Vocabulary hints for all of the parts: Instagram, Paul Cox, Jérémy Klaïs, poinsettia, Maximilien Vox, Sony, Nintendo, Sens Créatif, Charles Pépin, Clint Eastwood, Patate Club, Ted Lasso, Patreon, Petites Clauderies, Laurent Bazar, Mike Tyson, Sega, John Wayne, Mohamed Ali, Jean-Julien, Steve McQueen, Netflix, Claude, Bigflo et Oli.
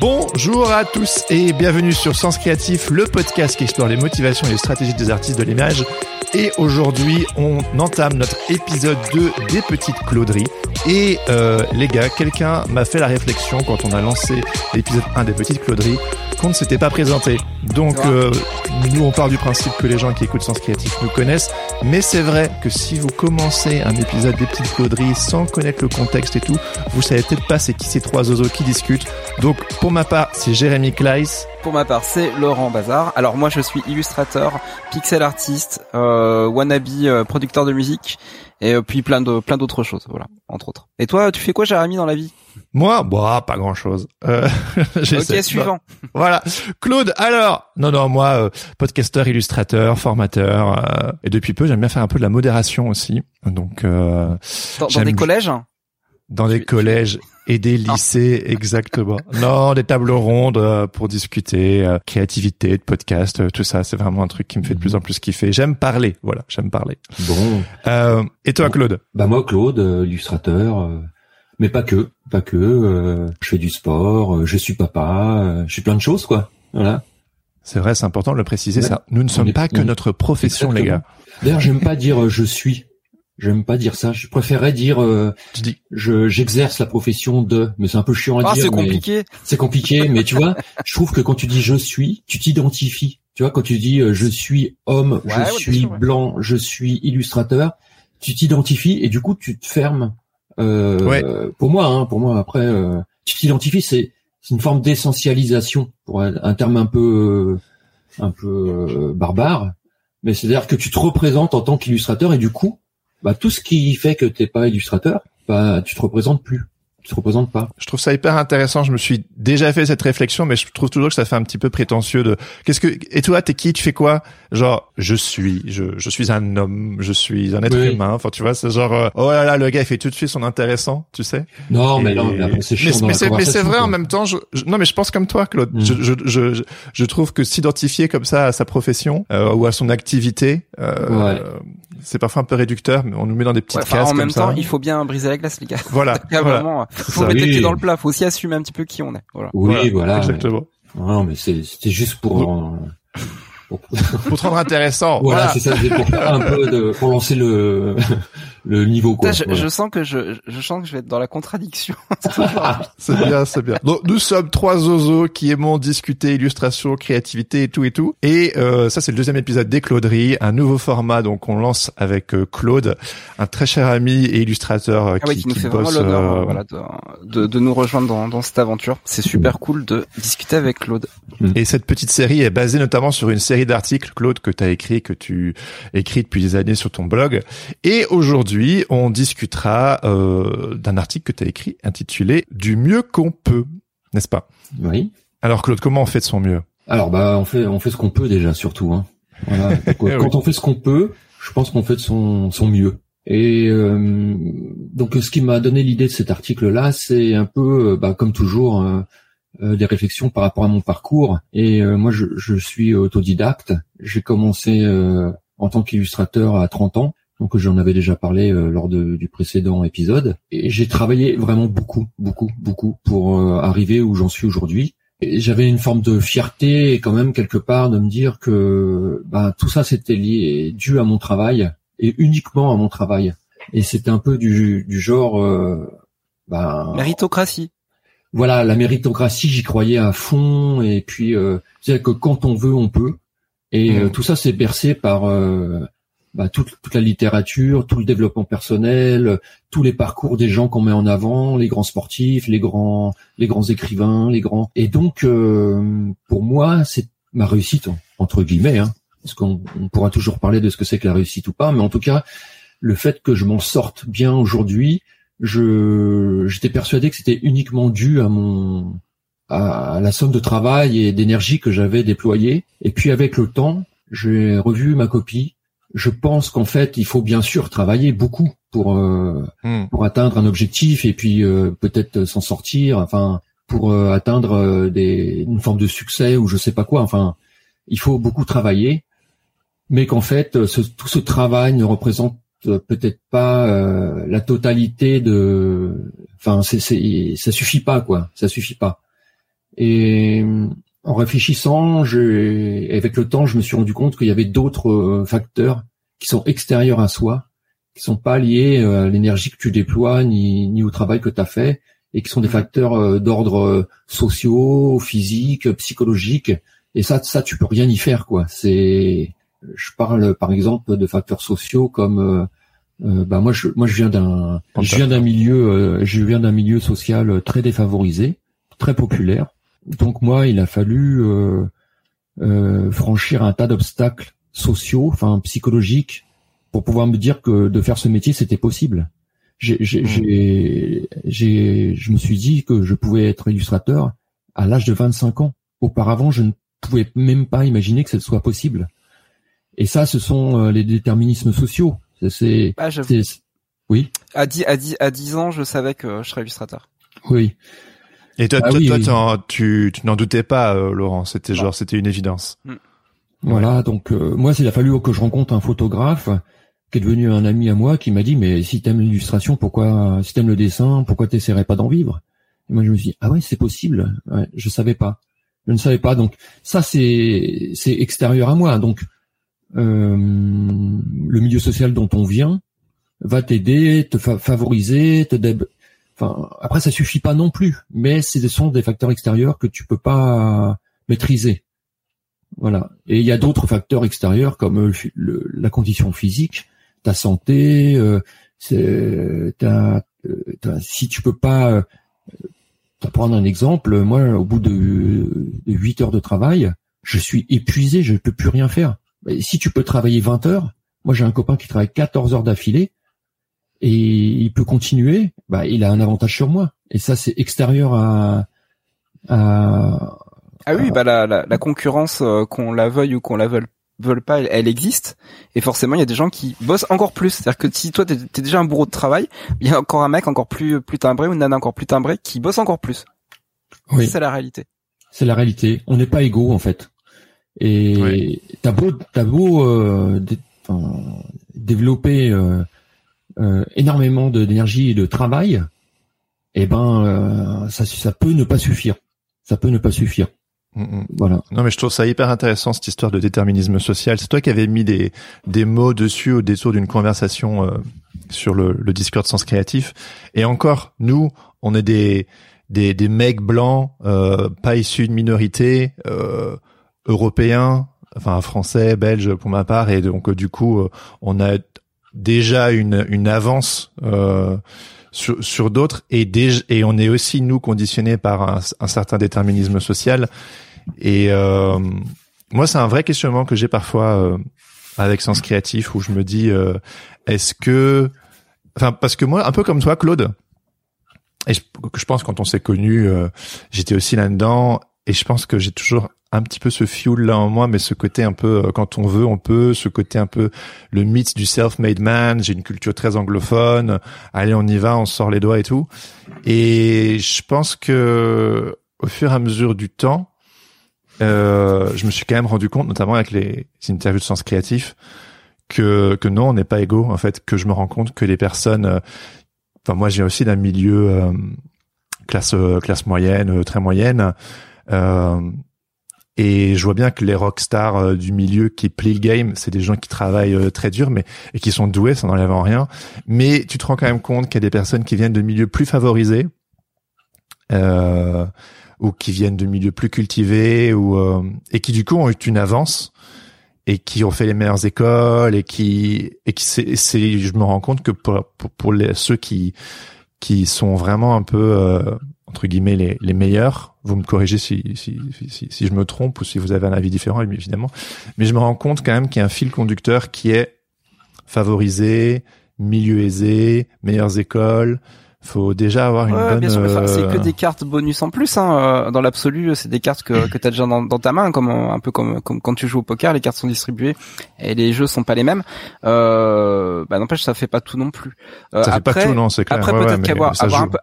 Bonjour à tous et bienvenue sur Sens Créatif, le podcast qui explore les motivations et les stratégies des artistes de l'image. Et aujourd'hui, on entame notre épisode 2 des Petites Clauderies. Et les gars, quelqu'un m'a fait la réflexion quand on a lancé l'épisode 1 des Petites Clauderies qu'on ne s'était pas présenté. Donc nous, on part du principe que les gens qui écoutent Sens Créatif nous connaissent. Mais c'est vrai que si vous commencez un épisode des Petites Clauderies sans connaître le contexte et tout, vous savez peut-être pas c'est qui ces trois oiseaux qui discutent. Donc pour ma part, c'est Jérémy Klaïs. Pour ma part, c'est Laurent Bazar. Alors moi, je suis illustrateur, pixel artiste, wannabe, producteur de musique et puis plein d'autres choses, voilà, entre autres. Et toi, tu fais quoi, Jérémy, dans la vie ? Moi, bah pas grand-chose. Ok, suivant. Voilà. Claude, alors, non, moi, podcasteur, illustrateur, formateur, et depuis peu, j'aime bien faire un peu de la modération aussi. Donc, dans des collèges ? Dans des collèges et des lycées, exactement. Non, des tables rondes pour discuter, créativité, de podcast, tout ça. C'est vraiment un truc qui me fait de plus en plus kiffer. J'aime parler, voilà, j'aime parler. Bon. Et toi, Claude ? Bah moi, Claude, illustrateur, mais pas que. Je fais du sport, je suis papa, je fais plein de choses, quoi. Voilà. C'est vrai, c'est important de le préciser, ouais. Ça. Nous ne sommes pas que notre profession, exactement. Les gars. D'ailleurs, j'aime pas dire je suis. J'aime pas dire ça. Je préférerais dire j'exerce la profession de, mais c'est un peu chiant à dire. C'est compliqué, mais tu vois, je trouve que quand tu dis je suis, tu t'identifies. Tu vois, quand tu dis je suis homme, je suis blanc, je suis illustrateur, tu t'identifies et du coup tu te fermes. Pour moi après tu t'identifies, c'est une forme d'essentialisation, pour un terme un peu barbare, mais c'est-à-dire que tu te représentes en tant qu'illustrateur et du coup bah tout ce qui fait que t'es pas illustrateur, bah tu te représentes plus, tu te représentes pas. Je trouve ça hyper intéressant. Je me suis déjà fait cette réflexion, mais je trouve toujours que ça fait un petit peu prétentieux de. Et toi, t'es qui, tu fais quoi ? Genre, je suis un homme, je suis un être humain. Enfin, tu vois, c'est genre, oh là là, le gars il fait tout de suite son intéressant, tu sais. Non, mais c'est chiant. Mais c'est vrai, quoi. En même temps, mais je pense comme toi, Claude. Je trouve que s'identifier comme ça à sa profession ou à son activité, c'est parfois un peu réducteur, mais on nous met dans des petites cases comme ça. En même temps, il faut bien briser la glace, les gars. Voilà. Vraiment, faut mettre les pieds dans le plat, faut aussi assumer un petit peu qui on est. Voilà. Oui, voilà. Exactement. Non, mais c'était juste pour te rendre intéressant. Voilà, c'est ça, c'est pour faire un peu pour lancer le niveau, quoi. Putain, je sens que je vais être dans la contradiction. c'est bien. Donc, nous sommes trois oiseaux qui aimons discuter illustration, créativité et tout. Et, ça, c'est le deuxième épisode des Clauderies, un nouveau format, donc, on lance avec Claude, un très cher ami et illustrateur qui nous fait bosse, vraiment l'honneur, voilà, de nous rejoindre dans cette aventure. C'est super cool de discuter avec Claude. Et cette petite série est basée notamment sur une série d'articles, Claude, que tu écris depuis des années sur ton blog. Et aujourd'hui, on discutera d'un article que tu as écrit intitulé « Du mieux qu'on peut », n'est-ce pas ? Oui. Alors Claude, comment on fait de son mieux ? Alors bah on fait ce qu'on peut déjà, surtout. Hein. Voilà. Quand on fait ce qu'on peut, je pense qu'on fait de son mieux. Et donc ce qui m'a donné l'idée de cet article-là, c'est un peu comme toujours des réflexions par rapport à mon parcours. Et moi je suis autodidacte. J'ai commencé en tant qu'illustrateur à 30 ans. Donc j'en avais déjà parlé lors du précédent épisode. Et j'ai travaillé vraiment beaucoup pour arriver où j'en suis aujourd'hui. Et j'avais une forme de fierté quand même quelque part de me dire que tout ça c'était dû à mon travail et uniquement à mon travail. Et c'était un peu du genre... méritocratie. Voilà, la méritocratie, j'y croyais à fond. Et puis, c'est-à-dire que quand on veut, on peut. Et tout ça c'est bercé par... toute la littérature, tout le développement personnel, tous les parcours des gens qu'on met en avant, les grands sportifs, les grands écrivains, les grands. Et donc, pour moi, c'est ma réussite entre guillemets, hein, parce qu'on pourra toujours parler de ce que c'est que la réussite ou pas, mais en tout cas, le fait que je m'en sorte bien aujourd'hui, j'étais persuadé que c'était uniquement dû à la somme de travail et d'énergie que j'avais déployée. Et puis avec le temps, j'ai revu ma copie. Je pense qu'en fait, il faut bien sûr travailler beaucoup pour atteindre un objectif et puis peut-être s'en sortir. Enfin, pour atteindre une forme de succès ou je sais pas quoi. Enfin, il faut beaucoup travailler, mais qu'en fait, tout ce travail ne représente peut-être pas la totalité de. Enfin, ça suffit pas quoi. Ça suffit pas. Et en réfléchissant, avec le temps, je me suis rendu compte qu'il y avait d'autres facteurs qui sont extérieurs à soi, qui sont pas liés à l'énergie que tu déploies ni au travail que tu as fait, et qui sont des facteurs d'ordre sociaux, physiques, psychologiques. Et ça, tu peux rien y faire, quoi. Je parle par exemple de facteurs sociaux comme moi je viens d'un milieu social très défavorisé, très populaire. Donc moi, il a fallu franchir un tas d'obstacles sociaux, enfin psychologiques, pour pouvoir me dire que de faire ce métier, c'était possible. Je me suis dit que je pouvais être illustrateur à l'âge de 25 ans. Auparavant, je ne pouvais même pas imaginer que ce soit possible. Et ça, ce sont les déterminismes sociaux. Oui. À 10 ans, je savais que je serais illustrateur. Oui. Et tu n'en doutais pas, Laurent. C'était une évidence. Voilà. Donc, moi, il a fallu que je rencontre un photographe qui est devenu un ami à moi, qui m'a dit, mais si t'aimes l'illustration, si t'aimes le dessin, pourquoi t'essaierais pas d'en vivre? Et moi, je me suis dit, ah ouais, c'est possible. Ouais, je ne savais pas. Donc, ça, c'est extérieur à moi. Donc, le milieu social dont on vient va t'aider, te favoriser, Enfin, après, ça suffit pas non plus, mais ce sont des facteurs extérieurs que tu peux pas maîtriser. Voilà. Et il y a d'autres facteurs extérieurs comme la condition physique, ta santé, si tu peux pas. Pour prendre un exemple, moi, au bout de 8 heures de travail, je suis épuisé, je peux plus rien faire. Et si tu peux travailler 20 heures, moi j'ai un copain qui travaille 14 heures d'affilée. Et il peut continuer, il a un avantage sur moi. Et ça, c'est extérieur la concurrence, qu'on la veuille ou qu'on la veuille pas, elle existe. Et forcément, il y a des gens qui bossent encore plus. C'est-à-dire que si toi, t'es déjà un bourreau de travail, il y a encore un mec encore plus timbré ou une nana encore plus timbrée qui bosse encore plus. Oui. C'est la réalité. C'est la réalité. On n'est pas égaux, en fait. Et oui. T'as beau développer, énormément d'énergie et de travail, ça peut ne pas suffire. Voilà. Non, mais je trouve ça hyper intéressant, cette histoire de déterminisme social. C'est toi qui avais mis des mots dessus au détour d'une conversation sur le Discord Sens Créatif. Et encore, nous, on est des mecs blancs, pas issus de minorités, européens, enfin français, belges pour ma part. Et donc, du coup, on a déjà une avance sur d'autres et on est aussi nous conditionnés par un certain déterminisme social et moi c'est un vrai questionnement que j'ai parfois avec Sens Créatif, où je me dis parce que moi un peu comme toi Claude, et je pense quand on s'est connus j'étais aussi là-dedans et je pense que j'ai toujours un petit peu ce fuel là en moi, mais ce côté un peu quand on veut on peut, ce côté un peu le mythe du self-made man. J'ai une culture très anglophone, allez on y va, on sort les doigts et tout. Et je pense que au fur et à mesure du temps je me suis quand même rendu compte, notamment avec les interviews de Sens Créatif, que non, on n'est pas égaux en fait, que je me rends compte que les personnes moi j'ai aussi d'un milieu classe moyenne, très moyenne, et je vois bien que les rockstars du milieu qui plient le game, c'est des gens qui travaillent très dur et qui sont doués, ça n'enlève en rien. Mais tu te rends quand même compte qu'il y a des personnes qui viennent de milieux plus favorisés ou qui viennent de milieux plus cultivés et qui du coup ont eu une avance. et qui ont fait les meilleures écoles et qui c'est je me rends compte que pour les, ceux qui sont vraiment un peu entre guillemets les meilleurs, vous me corrigez si je me trompe ou si vous avez un avis différent évidemment, mais je me rends compte quand même qu'il y a un fil conducteur qui est favorisé, milieu aisé, meilleures écoles. Faut déjà avoir une bonne. Bien sûr, mais c'est que des cartes bonus en plus. Hein. Dans l'absolu, c'est des cartes que t'as déjà dans ta main, comme un peu comme quand tu joues au poker, les cartes sont distribuées et les jeux sont pas les mêmes. N'empêche, ça fait pas tout non plus. Ça après, fait pas tout, non, c'est clair. Après, peut-être qu'avoir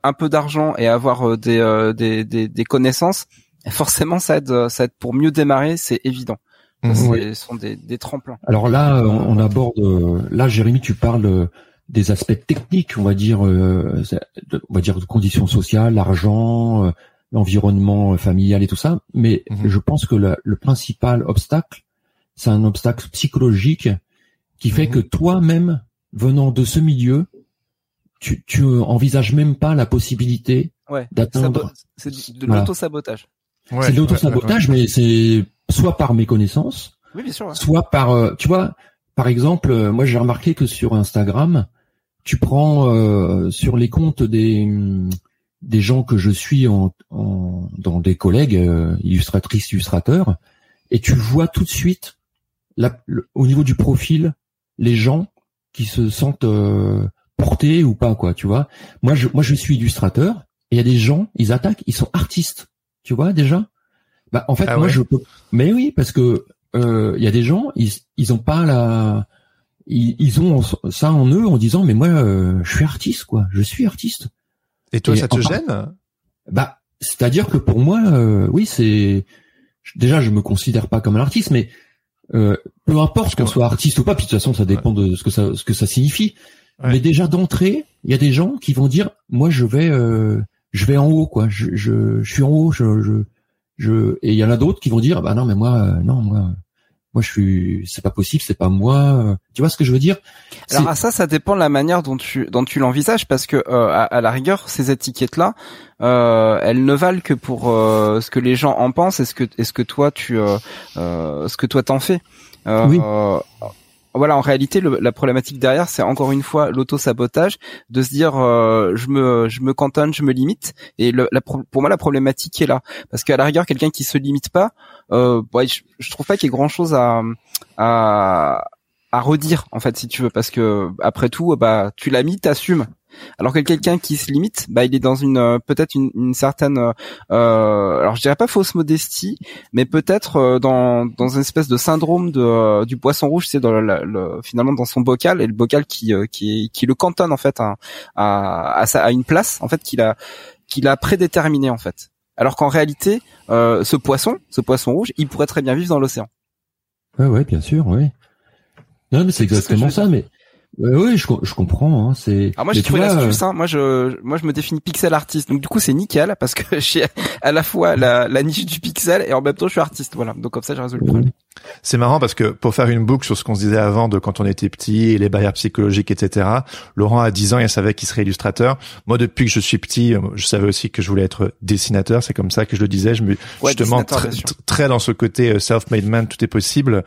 un peu d'argent et avoir des connaissances, forcément, ça aide pour mieux démarrer, c'est évident. Ce sont des tremplins. Alors là, on aborde. Là, Jérémy, tu parles des aspects techniques, on va dire conditions sociales, l'argent, l'environnement familial et tout ça, mais je pense que le principal obstacle, c'est un obstacle psychologique qui fait que toi-même, venant de ce milieu, tu envisages même pas la possibilité d'atteindre. C'est de l'auto-sabotage. Voilà. Ouais, c'est de l'auto-sabotage, mais c'est soit par méconnaissance, oui, bien sûr, soit par, tu vois, par exemple, moi j'ai remarqué que sur Instagram, tu prends sur les comptes des gens que je suis dans des collègues illustratrices, illustrateurs, et tu vois tout de suite au niveau du profil les gens qui se sentent portés ou pas, quoi, tu vois. Moi je suis illustrateur et il y a des gens, ils attaquent, ils sont artistes, tu vois déjà. Bah en fait je peux. Mais oui, parce que il y a des gens, ils ont pas ils ont ça en eux en disant mais moi je suis artiste quoi, je suis artiste. Et toi ça te gêne ? Bah c'est-à-dire que pour moi oui, c'est déjà je me considère pas comme un artiste, mais peu importe qu'on soit artiste ou pas, puis de toute façon ça dépend de ce que ça signifie. Ouais. Mais déjà d'entrée, il y a des gens qui vont dire moi je vais en haut quoi, je suis en haut, et il y en a d'autres qui vont dire bah non mais moi je suis, c'est pas possible, c'est pas moi, tu vois ce que je veux dire. Alors à ça dépend de la manière dont tu l'envisages, parce que à la rigueur ces étiquettes là elles ne valent que pour ce que les gens en pensent et ce que toi ce que toi t'en fais. Oui. Voilà, en réalité, la problématique derrière, c'est encore une fois l'auto-sabotage, de se dire je me cantonne, je me limite. Et pour moi, la problématique est là, parce qu'à la rigueur, quelqu'un qui se limite pas, je trouve pas qu'il y ait grand-chose à redire en fait, si tu veux, parce que après tout, tu l'as mis, t'assumes. Alors que quelqu'un qui se limite, il est dans peut-être une certaine, alors je dirais pas fausse modestie, mais peut-être dans une espèce de syndrome du poisson rouge, c'est finalement dans son bocal, et le bocal qui le cantonne en fait à une place en fait qu'il a prédéterminée en fait. Alors qu'en réalité, ce poisson rouge, il pourrait très bien vivre dans l'océan. Ouais, bien sûr, oui. Non, mais c'est exactement ça, mais. Oui, je comprends. Hein, c'est. Alors moi, j'ai trouvé l'astuce. Hein. Moi, je me définis pixel artiste. Donc du coup, c'est nickel parce que j'ai à la fois la niche du pixel et en même temps, je suis artiste. Voilà. Donc comme ça, j'ai résolu le problème. C'est marrant parce que pour faire une boucle sur ce qu'on se disait avant de quand on était petit et les barrières psychologiques, etc. Laurent à 10 ans, il savait qu'il serait illustrateur. Moi, depuis que je suis petit, je savais aussi que je voulais être dessinateur. C'est comme ça que je le disais. Je me justement très dans ce côté self-made man, tout est possible.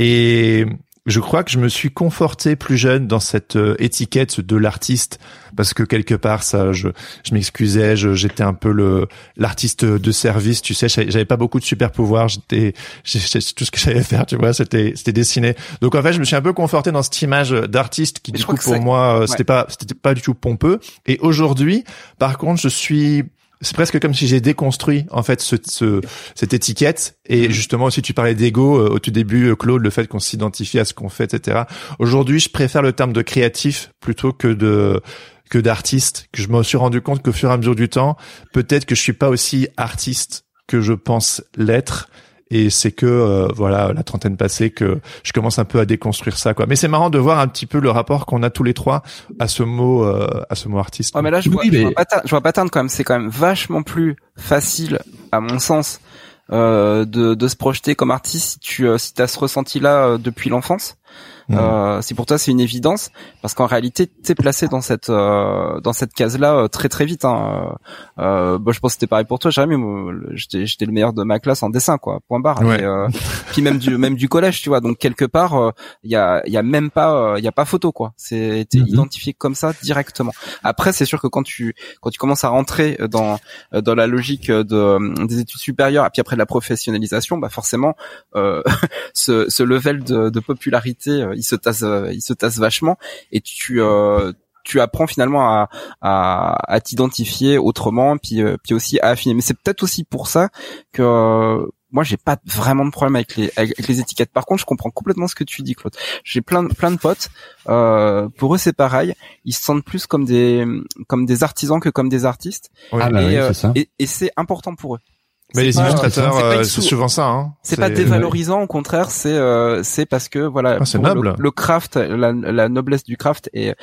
Et je crois que je me suis conforté plus jeune dans cette étiquette de l'artiste, parce que quelque part ça je m'excusais, j'étais un peu l'artiste de service, tu sais, j'avais pas beaucoup de super pouvoirs, tout ce que j'avais à faire, tu vois, c'était dessiner. Donc en fait, je me suis un peu conforté dans cette image d'artiste qui, du coup, pour moi, c'était pas du tout pompeux. Et aujourd'hui, par contre, c'est presque comme si j'ai déconstruit en fait cette étiquette. Et justement, si tu parlais d'ego au tout début, Claude, le fait qu'on s'identifie à ce qu'on fait, etc. Aujourd'hui, je préfère le terme de créatif plutôt que d'artiste. Que je me suis rendu compte qu'au fur et à mesure du temps, peut-être que je suis pas aussi artiste que je pense l'être. Et c'est que la trentaine passée que je commence un peu à déconstruire ça, quoi. Mais c'est marrant de voir un petit peu le rapport qu'on a tous les trois à ce mot artiste. Ouais, mais là je vois pattern quand même. C'est quand même vachement plus facile, à mon sens, de se projeter comme artiste si t'as ce ressenti là depuis l'enfance. C'est pour toi, c'est une évidence, parce qu'en réalité, t'es placé dans cette case-là très très vite. Bon, je pense que c'était pareil pour toi, Jérémy. J'étais le meilleur de ma classe en dessin, quoi. Point barre. Ouais. Et, puis même du collège, tu vois. Donc quelque part, il y a même pas, il y a pas photo, quoi. C'est t'es identifié comme ça directement. Après, c'est sûr que quand tu commences à rentrer dans la logique des études supérieures, et puis après de la professionnalisation, bah forcément, ce level de popularité, il se tasse vachement, et tu apprends finalement à t'identifier autrement, puis aussi à affiner. Mais c'est peut-être aussi pour ça que moi, j'ai pas vraiment de problème avec les étiquettes. Par contre, je comprends complètement ce que tu dis, Claude. J'ai plein de potes, pour eux c'est pareil, ils se sentent plus comme des artisans que comme des artistes. Oui. Ah, c'est ça. Et c'est important pour eux. Mais les illustrateurs, c'est souvent ça, hein. C'est pas dévalorisant, au contraire, c'est parce que, voilà, c'est noble. Le craft, la noblesse du craft est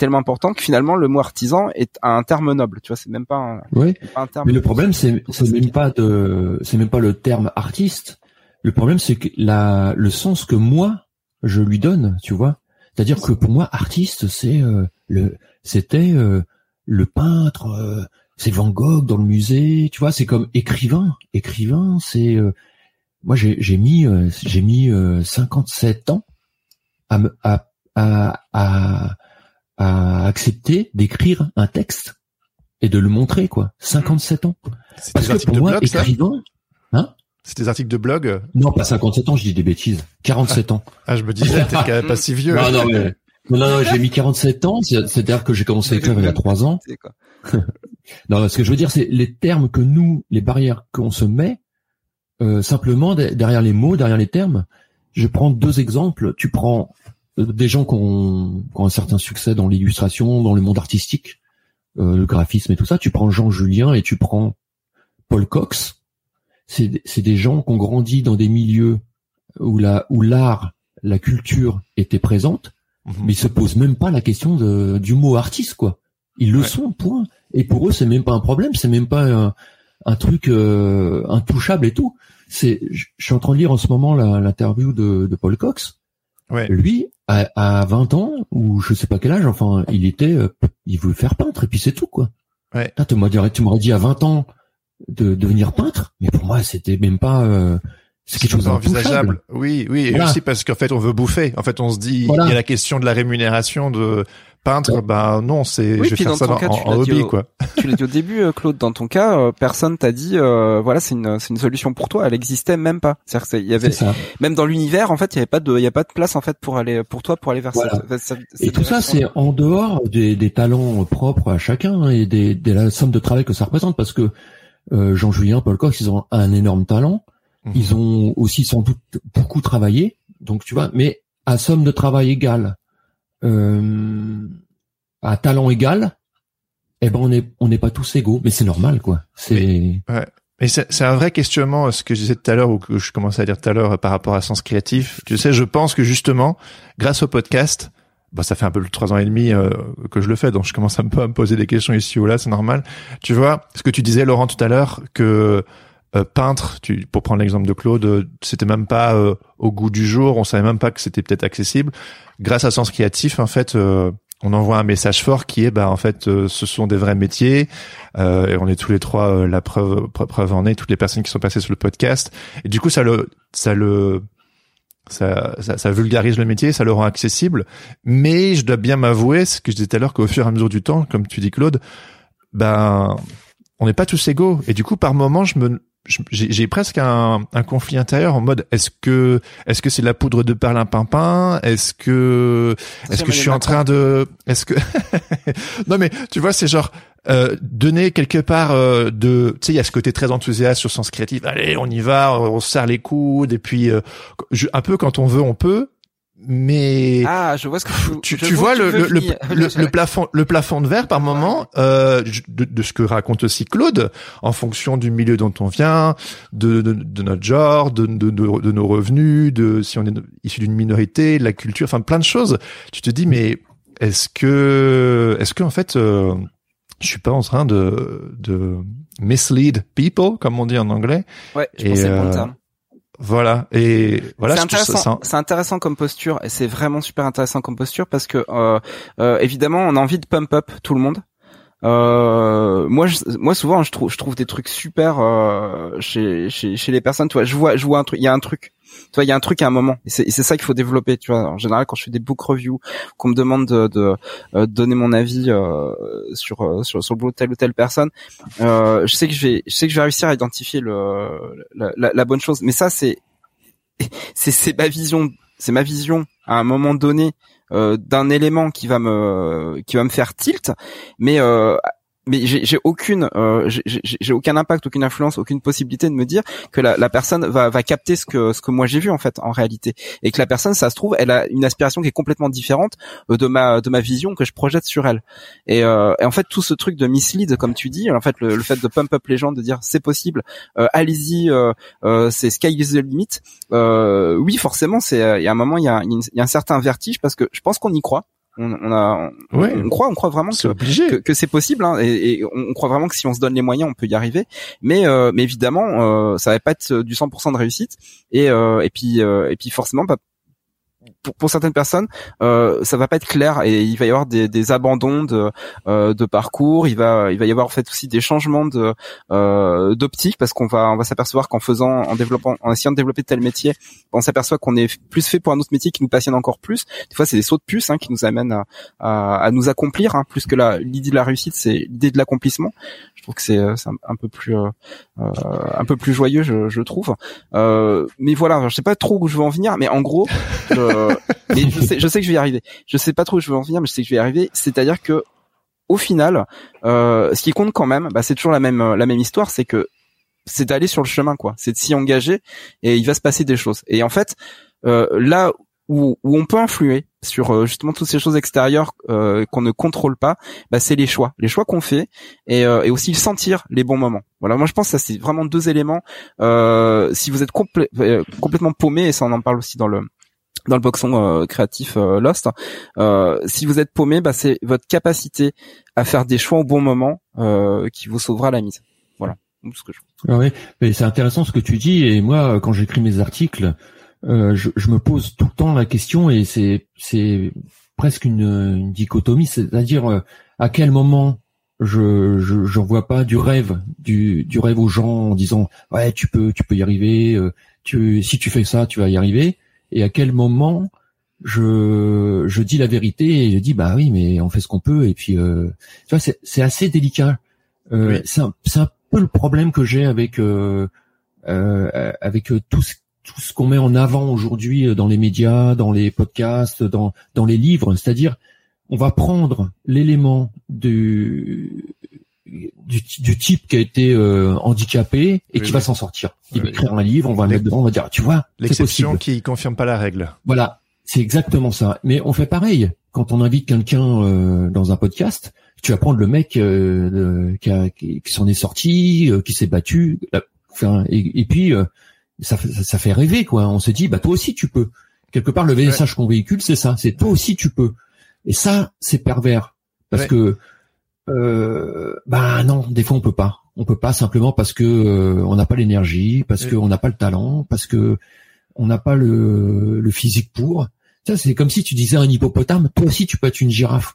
tellement importante que finalement, le mot artisan est un terme noble, tu vois, c'est même pas un terme. Mais le problème, c'est même pas le terme artiste. Le problème, c'est que le sens que moi, je lui donne, tu vois. C'est-à-dire que pour moi, artiste, c'était le peintre, c'est Van Gogh dans le musée, tu vois. C'est comme écrivain. C'est moi j'ai mis 57 ans à accepter d'écrire un texte et de le montrer, quoi. 57 ans. C'est parce que pour moi, blog, écrivain, hein. C'est des articles de blog. Non, pas 57 ans, je dis des bêtises. 47 ans. Ah, je me disais, t'es quand même pas si vieux. Non, j'ai mis 47 ans. C'est-à-dire que j'ai commencé à écrire il y a 3 ans. Non, ce que je veux dire, c'est les termes que nous, les barrières qu'on se met, simplement derrière les mots, derrière les termes. Je prends 2 exemples. Tu prends des gens qui ont un certain succès dans l'illustration, dans le monde artistique, le graphisme et tout ça. Tu prends Jean-Julien et tu prends Paul Cox. C'est des gens qui ont grandi dans des milieux où l'art, la culture était présente, mais ils se posent même pas la question du mot artiste, quoi. Ils le sont, point. Et pour eux, c'est même pas un problème, c'est même pas un truc intouchable et tout. Je suis en train de lire en ce moment l'interview de Paul Cox. Ouais. Lui, à 20 ans, ou je sais pas quel âge, enfin, il voulait faire peintre, et puis c'est tout, quoi. Ouais. Là, tu m'aurais dit à 20 ans de devenir peintre, mais pour moi, c'était même pas... c'est quelque chose d'envisageable. Oui, et voilà. Aussi parce qu'en fait on veut bouffer. En fait, on se dit il y a la question de la rémunération de peintre, non, c'est je vais faire ça en hobby, quoi. Tu l'as dit au début, Claude, dans ton cas, personne t'a dit voilà, c'est une solution pour toi, elle existait même pas. C'est-à-dire que même dans l'univers, en fait, il y a pas de place en fait pour toi pour aller vers ça. Voilà. Et tout ça, c'est en dehors des talents propres à chacun, hein, et de la somme de travail que ça représente, parce que Jean-Julien, Paul Cox, ils ont un énorme talent. Ils ont aussi sans doute beaucoup travaillé, donc tu vois, mais à somme de travail égale, à talent égal, eh ben on n'est pas tous égaux, mais c'est normal, quoi. Et c'est un vrai questionnement, ce que je disais tout à l'heure, ou que je commençais à dire tout à l'heure par rapport à Sens Créatif. Tu sais, je pense que justement, grâce au podcast, ça fait un peu plus de 3 ans et demi que je le fais, donc je commence un peu à me poser des questions ici ou là, c'est normal. Tu vois, ce que tu disais, Laurent, tout à l'heure, que peintre, pour prendre l'exemple de Claude, c'était même pas au goût du jour, on savait même pas que c'était peut-être accessible. Grâce à Sens Créatif, en fait, on envoie un message fort qui est, en fait, ce sont des vrais métiers, et on est tous les 3 la preuve en est, toutes les personnes qui sont passées sur le podcast. Et du coup, ça vulgarise le métier, ça le rend accessible. Mais je dois bien m'avouer, ce que je disais tout à l'heure, qu'au fur et à mesure du temps, comme tu dis, Claude, on n'est pas tous égaux. Et du coup, par moment, j'ai presque un conflit intérieur en mode, est-ce que c'est la poudre de perlimpinpin? Est-ce que je suis en train de, non, mais tu vois, c'est genre, donner quelque part tu sais, il y a ce côté très enthousiaste sur Sens Créatif. Allez, on y va, on se serre les coudes, et puis, un peu quand on veut, on peut. Mais je vois ce que tu vois, le plafond de verre par moment, de ce que raconte aussi Claude, en fonction du milieu dont on vient, de notre genre, de nos revenus, de si on est issu d'une minorité, de la culture, enfin plein de choses. Tu te dis, mais est-ce que en fait je suis pas en train de mislead people, comme on dit en anglais. Ouais, je pense que c'est bon le terme. Voilà, et voilà, c'est intéressant, ça, c'est intéressant comme posture, et c'est vraiment super intéressant comme posture parce que évidemment, on a envie de pump up tout le monde. Moi souvent je trouve des trucs super chez les personnes, tu vois, je vois un truc, il y a un truc. Tu vois, il y a un truc à un moment, et c'est ça qu'il faut développer. Tu vois, en général, quand je fais des book reviews, qu'on me demande de donner mon avis sur le boulot de telle ou telle personne, je sais que je vais réussir à identifier la bonne chose. Mais ça, c'est ma vision, à un moment donné d'un élément qui va me faire tilt, mais j'ai aucun impact, aucune influence, aucune possibilité de me dire que la personne va capter ce que moi j'ai vu en fait en réalité, et que la personne, ça se trouve, elle a une aspiration qui est complètement différente de ma vision que je projette sur elle, et en fait tout ce truc de mislead, comme tu dis, en fait le fait de pump up les gens, de dire c'est possible, allez-y, c'est sky is the limit, oui, forcément, il y a un moment, il y a un certain vertige parce que je pense qu'on y croit. On croit vraiment que c'est possible, hein, et on croit vraiment que si on se donne les moyens, on peut y arriver. Mais évidemment, ça va pas être du 100% de réussite. Et puis forcément, pour certaines personnes, ça va pas être clair, et il va y avoir des abandons de parcours. Il va y avoir en fait aussi des changements d'optique, parce qu'on va s'apercevoir qu'en essayant de développer tel métier, on s'aperçoit qu'on est plus fait pour un autre métier qui nous passionne encore plus. Des fois, c'est des sauts de puce, hein, qui nous amènent à nous accomplir, hein, plus que l'idée de la réussite, c'est l'idée de l'accomplissement. Je trouve que c'est un peu plus joyeux, je trouve. Mais voilà, je sais pas trop où je veux en venir, mais en gros, je sais que je vais y arriver. Je sais pas trop où je veux en venir, mais je sais que je vais y arriver. C'est-à-dire que, au final, ce qui compte quand même, bah, c'est toujours la même histoire, c'est que c'est d'aller sur le chemin, quoi. C'est de s'y engager, et il va se passer des choses. Et en fait, là où on peut influer sur justement toutes ces choses extérieures qu'on ne contrôle pas, bah, c'est les choix qu'on fait, et aussi sentir les bons moments. Voilà, moi je pense que ça, c'est vraiment deux éléments. Si vous êtes complètement paumé, et ça on en parle aussi dans le boxon créatif Lost, si vous êtes paumé, bah, c'est votre capacité à faire des choix au bon moment qui vous sauvera la mise. Voilà, tout ce que je... Ouais, mais c'est intéressant ce que tu dis, et moi quand j'écris mes articles, je me pose tout le temps la question, et c'est presque une dichotomie, c'est-à-dire à quel moment j'envoie pas du rêve aux gens en disant ouais, tu peux y arriver, si tu fais ça tu vas y arriver, et à quel moment je dis la vérité et je dis bah oui, mais on fait ce qu'on peut, et puis tu vois, c'est assez délicat. Oui. C'est un peu le problème que j'ai avec tout ce qu'on met en avant aujourd'hui dans les médias, dans les podcasts, dans les livres, c'est-à-dire on va prendre l'élément du type qui a été handicapé et qui va s'en sortir. Il va écrire un livre, on va le mettre devant, on va dire tu vois, l'exception qui confirme pas la règle. Voilà, c'est exactement ça. Mais on fait pareil quand on invite quelqu'un dans un podcast. Tu vas prendre le mec qui s'en est sorti, qui s'est battu, et puis ça fait rêver, quoi. On se dit bah toi aussi tu peux. Quelque part le message qu'on véhicule, c'est ça, c'est toi aussi tu peux. Et ça, c'est pervers, parce que bah non, des fois on peut pas simplement parce que on n'a pas l'énergie, parce que on n'a pas le talent, parce que on n'a pas le physique pour. Ça, c'est comme si tu disais à un hippopotame toi aussi tu peux être une girafe.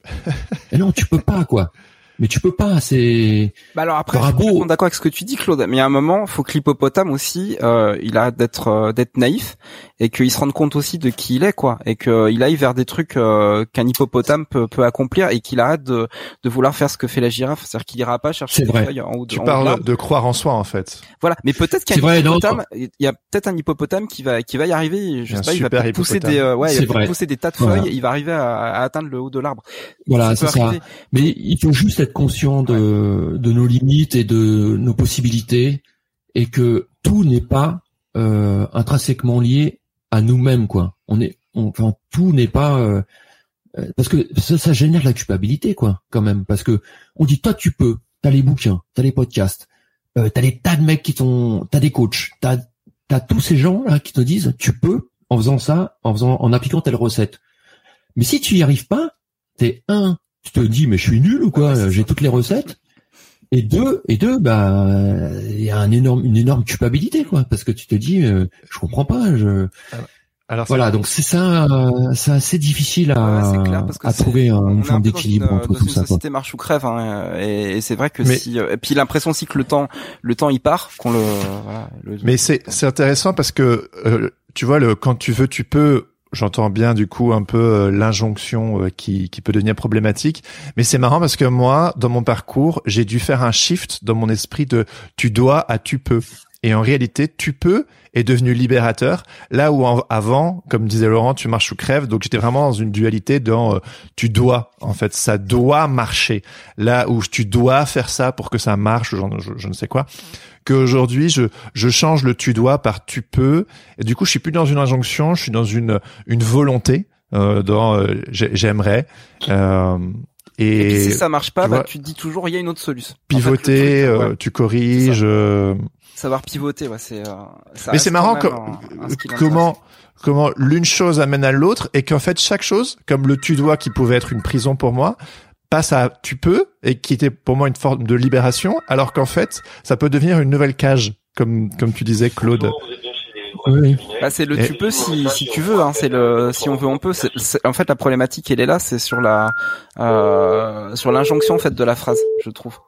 Et non, tu peux pas, quoi. Mais tu peux pas, c'est... Bah alors après, je suis complètement d'accord avec ce que tu dis, Claude, mais à un moment, faut que l'hippopotame aussi, il arrête d'être naïf, et qu'il se rende compte aussi de qui il est, quoi, et qu'il aille vers des trucs qu'un hippopotame peut accomplir, et qu'il arrête de vouloir faire ce que fait la girafe, c'est-à-dire qu'il ira pas chercher des feuilles en haut de... Tu parles de croire en soi, en fait. Voilà, mais peut-être qu'il y a peut-être un hippopotame qui va y arriver, je sais pas, il va peut-être pousser des tas de feuilles, et il va arriver à atteindre le haut de l'arbre. Voilà, c'est ça. Mais il faut juste être conscient de nos limites et de nos possibilités, et que tout n'est pas intrinsèquement lié à nous-mêmes, quoi. Tout n'est pas parce que ça génère la culpabilité, quoi, quand même, parce que on dit toi tu peux, t'as les bouquins, t'as les podcasts, t'as des tas de mecs t'as des coachs, t'as tous ces gens là qui te disent tu peux en faisant ça, en appliquant telle recette. Mais si tu y arrives pas, tu te dis mais je suis nul ou quoi, j'ai toutes les recettes, Et deux, bah, il y a une énorme culpabilité, quoi, parce que tu te dis, je comprends pas. Alors, voilà, donc c'est assez difficile à trouver une forme d'équilibre entre tout ça. C'est une société marche ou crève, hein, et c'est vrai que et puis l'impression aussi que le temps il part, qu'on le. Voilà, mais c'est intéressant parce que tu vois quand tu veux tu peux. J'entends bien du coup un peu l'injonction qui peut devenir problématique, mais c'est marrant parce que moi dans mon parcours j'ai dû faire un shift dans mon esprit de tu dois à tu peux. Et en réalité, tu peux est devenu libérateur. Là où avant, comme disait Laurent, tu marches ou crèves. Donc, j'étais vraiment dans une dualité dans tu dois. En fait, ça doit marcher. Là où tu dois faire ça pour que ça marche, je ne sais quoi. Qu'aujourd'hui, je change le tu dois par tu peux. Et du coup, je suis plus dans une injonction. Je suis dans une volonté dans j'aimerais. Et puis, si ça marche pas, tu te dis toujours il y a une autre solution. Pivoter, en fait, tu corriges. Savoir pivoter, ouais, c'est. Mais c'est marrant comment l'une chose amène à l'autre et qu'en fait chaque chose, comme le tu dois qui pouvait être une prison pour moi, passe à tu peux et qui était pour moi une forme de libération, alors qu'en fait ça peut devenir une nouvelle cage, comme tu disais Claude. Oui. Bah c'est le tu peux si tu veux, hein, c'est le si on veut on peut. En fait la problématique elle est là, c'est sur la sur l'injonction en fait de la phrase, je trouve.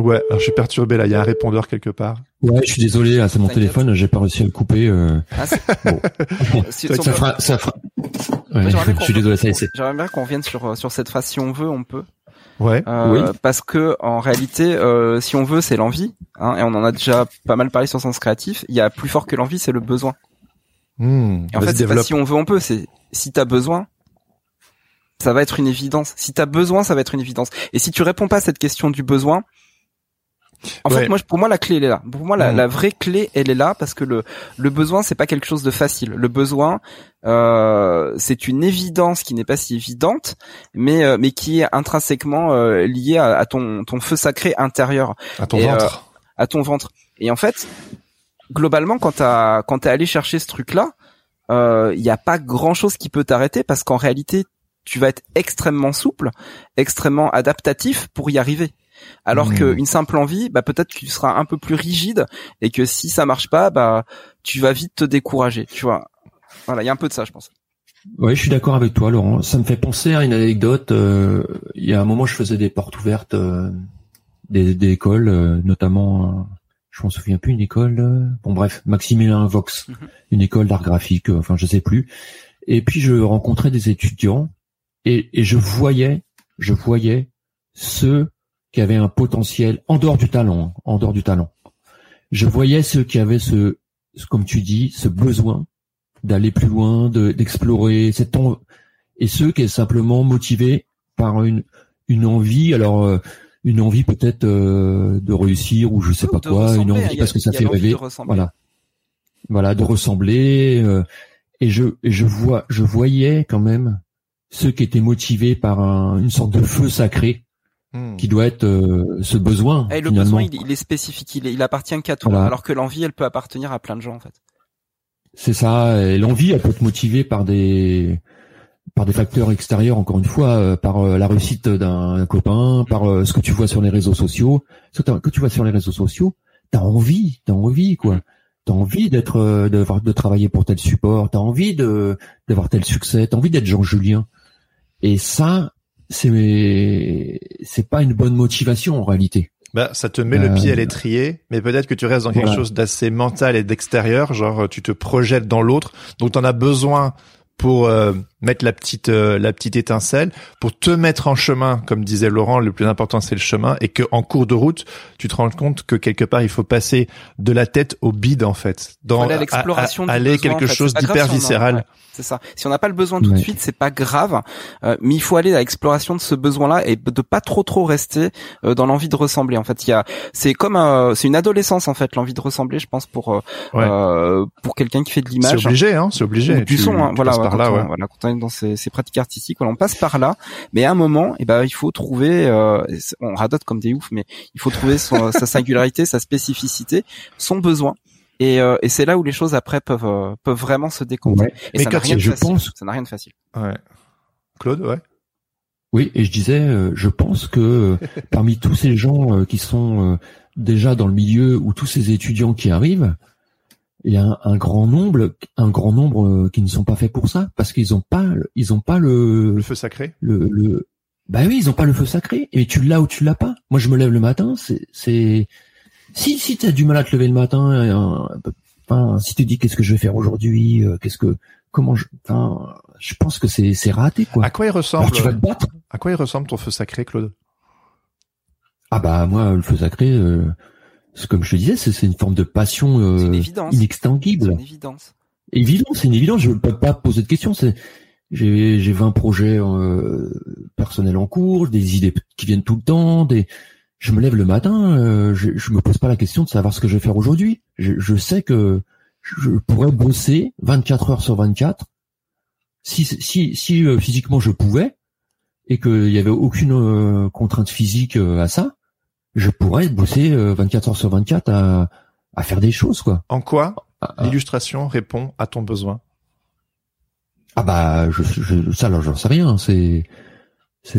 Ouais, alors je suis perturbé là, il y a un répondeur quelque part. Ouais, je suis désolé, là, c'est mon téléphone, j'ai pas réussi à le couper. Bon. Ça fera. Ouais, je suis désolé, ça essaie. J'aimerais bien qu'on revienne sur cette phrase, si on veut, on peut. Ouais. Oui. Parce que en réalité, si on veut, c'est l'envie, hein, et on en a déjà pas mal parlé sur Sens Créatif. Il y a plus fort que l'envie, c'est le besoin. Et en fait, c'est pas si on veut, on peut. C'est si t'as besoin. Ça va être une évidence. Si t'as besoin, ça va être une évidence. Et si tu réponds pas à cette question du besoin. En fait, pour moi, la clé, elle est là. Pour moi, la vraie clé, elle est là parce que le besoin, c'est pas quelque chose de facile. Le besoin, c'est une évidence qui n'est pas si évidente, mais qui est intrinsèquement liée à ton feu sacré intérieur, à ton ventre. Et en fait, globalement, quand t'es allé chercher ce truc-là, y a pas grand-chose qui peut t'arrêter parce qu'en réalité, tu vas être extrêmement souple, extrêmement adaptatif pour y arriver. Alors qu'une simple envie, bah peut-être que tu seras un peu plus rigide et que si ça marche pas, bah tu vas vite te décourager, tu vois. Voilà, il y a un peu de ça, je pense. Oui, je suis d'accord avec toi, Laurent. Ça me fait penser à une anecdote. Il y a un moment, je faisais des portes ouvertes des écoles, notamment, je m'en souviens plus, une école. Bon bref, Maximilien Vox, une école d'art graphique. Enfin, je sais plus. Et puis je rencontrais des étudiants et je voyais ceux qui avaient un potentiel en dehors du talent. Je voyais ceux qui avaient comme tu dis, ce besoin d'aller plus loin, d'explorer et ceux qui est simplement motivés par une envie, alors une envie peut-être de réussir ou je sais pas quoi, une envie parce que ça fait rêver, voilà, de ressembler. Et je voyais quand même ceux qui étaient motivés par une sorte de feu sacré. Qui doit être ce besoin. Et le finalement. Besoin, il est spécifique, il appartient qu'à toi, voilà. Alors que l'envie, elle peut appartenir à plein de gens en fait. C'est ça. Et l'envie, elle peut être motivée par des facteurs extérieurs, encore une fois, par la réussite d'un copain, par ce que tu vois sur les réseaux sociaux. Ce que tu vois sur les réseaux sociaux, t'as envie quoi. T'as envie de travailler pour tel support, t'as envie d'avoir tel succès, t'as envie d'être Jean-Julien. Et ça. C'est pas une bonne motivation en réalité. Bah, ça te met le pied à l'étrier, mais peut-être que tu restes dans quelque chose d'assez mental et d'extérieur, genre tu te projettes dans l'autre, donc t'en as besoin pour mettre la petite étincelle, pour te mettre en chemin, comme disait Laurent, le plus important c'est le chemin, et que en cours de route, tu te rends compte que quelque part il faut passer de la tête au bide en fait, aller quelque chose d'hyper viscéral. Ouais, c'est ça. Si on n'a pas le besoin tout de suite, c'est pas grave, mais il faut aller à l'exploration de ce besoin-là et de pas trop rester dans l'envie de ressembler. En fait, c'est une adolescence en fait, l'envie de ressembler, je pense pour quelqu'un qui fait de l'image. C'est obligé, hein, c'est obligé. Ou du son, hein, voilà. Voilà, quand on est dans ces pratiques artistiques, on passe par là, mais à un moment, il faut trouver, on radote comme des oufs, mais il faut trouver sa singularité, sa spécificité, son besoin, et c'est là où les choses après peuvent vraiment se décompter. Ouais. Et ça n'a rien de facile. Claude, ouais. Oui, et je disais, je pense que parmi tous ces gens qui sont déjà dans le milieu ou tous ces étudiants qui arrivent, il y a un grand nombre qui ne sont pas faits pour ça, parce qu'ils n'ont pas le feu sacré. Bah oui, ils n'ont pas le feu sacré. Et tu l'as ou tu l'as pas. Moi, je me lève le matin. Si t'as du mal à te lever le matin, si tu dis qu'est-ce que je vais faire aujourd'hui, je pense que c'est raté, quoi. À quoi il ressemble? Alors, tu vas te battre. À quoi il ressemble ton feu sacré, Claude? Ah bah moi, le feu sacré, comme je te disais, c'est une forme de passion inextinguible. C'est une évidence. Je ne peux pas poser de questions. J'ai 20 projets personnels en cours, des idées qui viennent tout le temps, je me lève le matin, je me pose pas la question de savoir ce que je vais faire aujourd'hui. Je sais que je pourrais bosser 24 heures sur 24 si physiquement je pouvais et qu'il y avait aucune contrainte physique à ça, je pourrais bosser 24 heures sur 24 à faire des choses, quoi. En quoi l'illustration répond à ton besoin? Ah bah j'en sais rien, c'est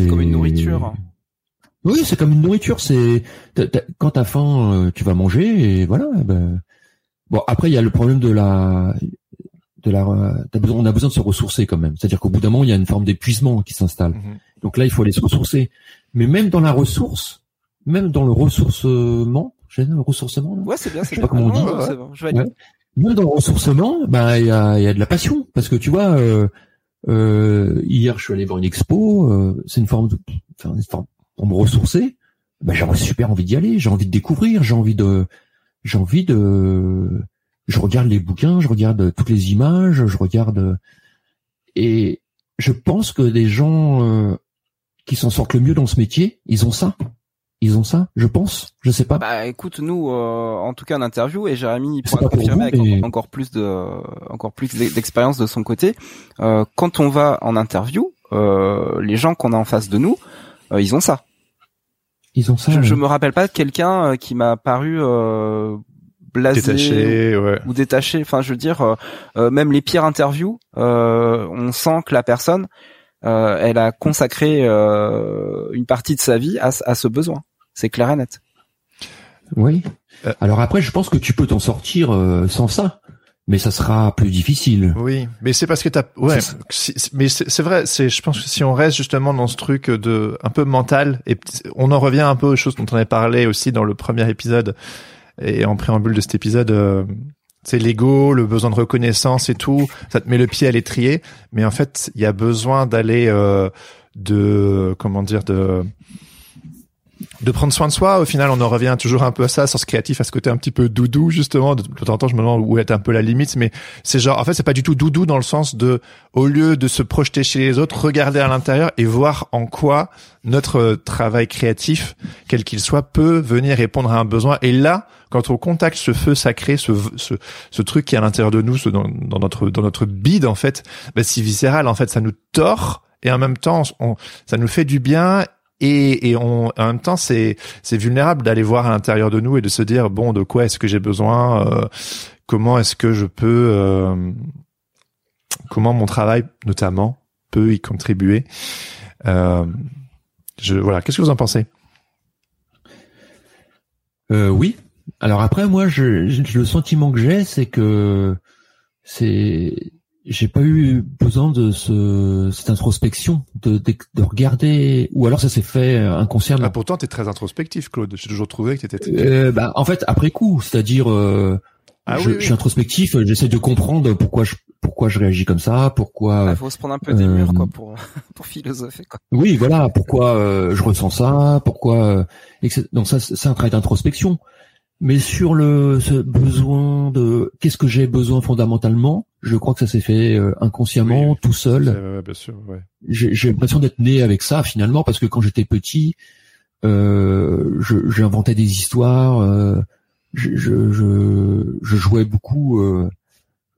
comme une nourriture. Hein. Oui, c'est comme une nourriture, quand t'as faim, tu vas manger et voilà. Ben... Bon, après il y a le problème on a besoin de se ressourcer quand même. C'est-à-dire qu'au bout d'un moment, il y a une forme d'épuisement qui s'installe. Mm-hmm. Donc là, il faut aller se ressourcer. Mais même dans la ressource, même dans le ressourcement, j'ai le ressourcement là. Ouais, c'est bien, je sais pas comment on dit. Ouais. C'est bon, je vais aller. Ouais. Même dans le ressourcement, il y a de la passion parce que tu vois hier je suis allé voir une expo, c'est une forme pour me ressourcer, j'aurais super envie d'y aller, j'ai envie de découvrir, je regarde les bouquins, je regarde toutes les images, et je pense que les gens qui s'en sortent le mieux dans ce métier, ils ont ça, je pense, je sais pas. Bah écoute, nous en tout cas en interview, et Jérémy pourra confirmer avec encore plus d'expérience de son côté, quand on va en interview, les gens qu'on a en face de nous, ils ont ça. Je me rappelle pas de quelqu'un qui m'a paru blasé, détaché, ouais. Ou détaché. Enfin, je veux dire, même les pires interviews, on sent que la personne, elle a consacré une partie de sa vie à ce besoin. C'est clair et net. Oui. Alors après, je pense que tu peux t'en sortir sans ça. Mais ça sera plus difficile. Oui, mais c'est parce que c'est vrai, je pense que si on reste justement dans ce truc de un peu mental, et on en revient un peu aux choses dont on avait parlé aussi dans le premier épisode et en préambule de cet épisode, c'est l'ego, le besoin de reconnaissance et tout, ça te met le pied à l'étrier, mais en fait, il y a besoin d'aller de prendre soin de soi. Au final, on en revient toujours un peu à ça, Sens Créatif, à ce côté un petit peu doudou, justement. De temps en temps, je me demande où est un peu la limite, mais c'est genre, en fait, c'est pas du tout doudou dans le sens de, au lieu de se projeter chez les autres, regarder à l'intérieur et voir en quoi notre travail créatif, quel qu'il soit, peut venir répondre à un besoin. Et là, quand on contacte ce feu sacré, ce truc qui est à l'intérieur de nous, dans notre bide, en fait, c'est viscéral, en fait, ça nous tord, et en même temps, ça nous fait du bien. Et en même temps, c'est vulnérable d'aller voir à l'intérieur de nous et de se dire, bon, de quoi est-ce que j'ai besoin, comment est-ce que je peux, comment mon travail, notamment, peut y contribuer. Qu'est-ce que vous en pensez? Oui. Alors après, moi, le sentiment que j'ai, c'est que j'ai pas eu besoin de cette introspection, de regarder, ou alors ça s'est fait inconsciemment. Ah, pourtant t'es très introspectif, Claude. J'ai toujours trouvé que t'étais. En fait, après coup, c'est-à-dire, je suis introspectif. J'essaie de comprendre pourquoi je réagis comme ça, pourquoi. Il faut se prendre un peu des murs, quoi, pour philosopher, quoi. Oui, voilà. Pourquoi je ressens ça, pourquoi. Donc ça, c'est un travail d'introspection. Mais sur ce besoin de qu'est-ce que j'ai besoin fondamentalement, je crois que ça s'est fait inconsciemment, tout seul. Bien sûr, ouais. J'ai l'impression d'être né avec ça finalement, parce que quand j'étais petit, j'inventais des histoires, je jouais beaucoup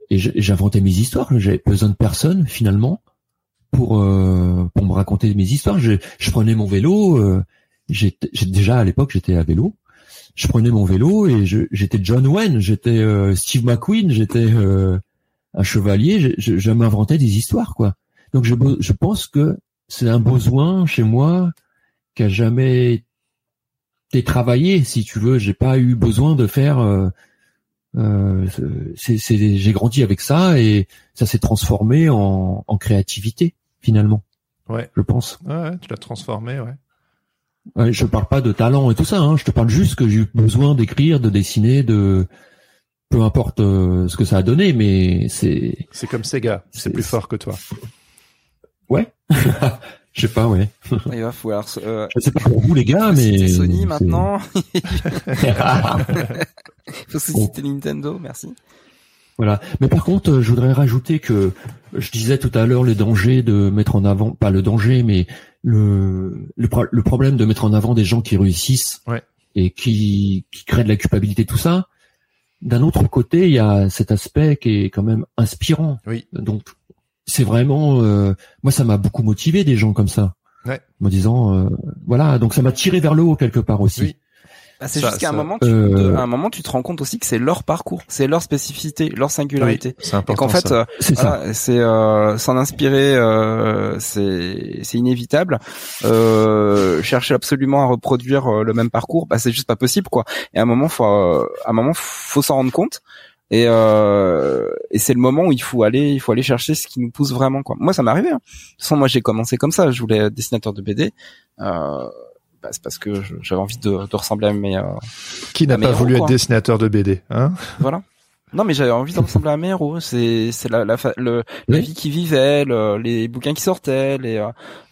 et j'inventais mes histoires. J'avais besoin de personne finalement pour me raconter mes histoires. Je prenais mon vélo. Déjà à l'époque j'étais à vélo. Je prenais mon vélo et j'étais John Wayne, j'étais Steve McQueen, j'étais un chevalier, je m'inventais des histoires, quoi. Donc je pense que c'est un besoin chez moi qui a jamais été travaillé, si tu veux. J'ai pas eu besoin de faire. J'ai grandi avec ça et ça s'est transformé en créativité finalement. Ouais. Je pense. Ouais, tu l'as transformé, ouais. Ouais, je parle pas de talent et tout ça, hein. Je te parle juste que j'ai eu besoin d'écrire, de dessiner, de peu importe ce que ça a donné, mais c'est. C'est comme Sega, c'est plus fort que toi. Ouais. Je sais pas, ouais. Il va falloir. Je sais pas pour vous les gars, mais. C'était Sony maintenant. Faut se citer Nintendo, merci. Voilà. Mais par contre, je voudrais rajouter que je disais tout à l'heure le danger de mettre en avant, pas le danger, mais le problème de mettre en avant des gens qui réussissent ouais. et qui créent de la culpabilité, tout ça. D'un autre côté, il y a cet aspect qui est quand même inspirant. Oui. Donc c'est vraiment moi ça m'a beaucoup motivé des gens comme ça. Ouais. En me disant voilà, donc ça m'a tiré vers le haut quelque part aussi. Oui. Bah, c'est jusqu'à un moment, à un moment, tu te rends compte aussi que c'est leur parcours, c'est leur spécificité, leur singularité. Oui, c'est important. Et qu'en fait, c'est voilà, s'en inspirer, c'est inévitable. Chercher absolument à reproduire le même parcours, bah c'est juste pas possible, quoi. Et à un moment, faut s'en rendre compte. Et c'est le moment où il faut aller chercher ce qui nous pousse vraiment, quoi. Moi, ça m'est arrivé, hein. De toute façon, moi, j'ai commencé comme ça. Je voulais être dessinateur de BD. Bah, c'est parce que j'avais envie de ressembler à mes qui n'a pas voulu être dessinateur de BD, hein. Voilà. Non, mais j'avais envie de ressembler à mes héros. C'est la vie qu'ils vivaient, les bouquins qui sortaient,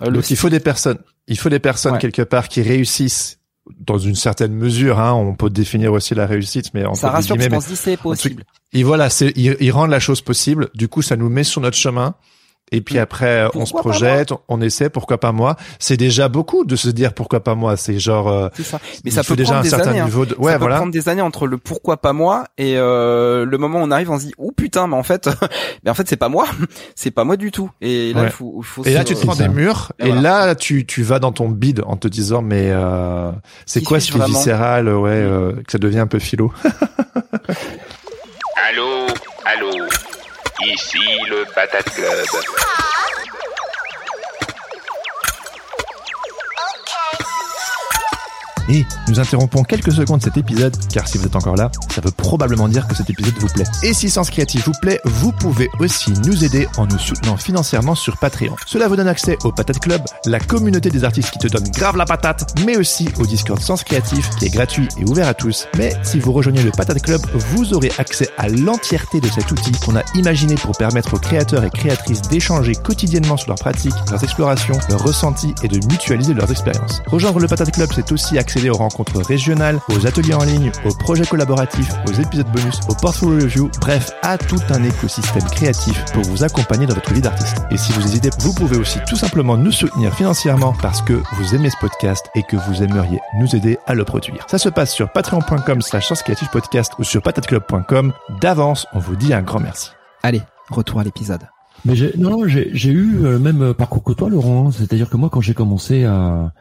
Donc il faut des personnes ouais. quelque part qui réussissent dans une certaine mesure, hein. On peut définir aussi la réussite, mais ça rassure parce qu'on se dit c'est possible. Et voilà, ils rendent la chose possible. Du coup, ça nous met sur notre chemin. Et puis après, pourquoi on se projette, on essaie, pourquoi pas moi? C'est déjà beaucoup de se dire pourquoi pas moi. C'est genre, c'est ça. Mais ça peut déjà prendre un certain années, niveau de, ouais, ça peut prendre des années entre le pourquoi pas moi et, le moment où on arrive, on se dit, oh putain, mais en fait, c'est pas moi. C'est pas moi du tout. Et là, ouais. Et là, tu te prends des murs. Et voilà. Là, tu vas dans ton bide en te disant, mais, c'est quoi ce qui est viscéral? Ouais, que ça devient un peu philo. Allô? Ici le Patate Club. Et nous interrompons quelques secondes cet épisode, car si vous êtes encore là, ça veut probablement dire que cet épisode vous plaît. Et si Sens Créatif vous plaît, vous pouvez aussi nous aider en nous soutenant financièrement sur Patreon. Cela vous donne accès au Patate Club, la communauté des artistes qui te donne grave la patate, mais aussi au Discord Sens Créatif, qui est gratuit et ouvert à tous. Mais si vous rejoignez le Patate Club, vous aurez accès à l'entièreté de cet outil qu'on a imaginé pour permettre aux créateurs et créatrices d'échanger quotidiennement sur leurs pratiques, leurs explorations, leurs ressentis et de mutualiser leurs expériences. Rejoindre le Patate Club, c'est aussi accès aux rencontres régionales, aux ateliers en ligne, aux projets collaboratifs, aux épisodes bonus, aux portfolio reviews, bref, à tout un écosystème créatif pour vous accompagner dans votre vie d'artiste. Et si vous hésitez, vous pouvez aussi tout simplement nous soutenir financièrement parce que vous aimez ce podcast et que vous aimeriez nous aider à le produire. Ça se passe sur patreon.com/senscreatifpodcast ou sur patateclub.com. D'avance, on vous dit un grand merci. Allez, retour à l'épisode. Mais j'ai eu le même parcours que toi, Laurent. C'est-à-dire que moi, quand j'ai commencé à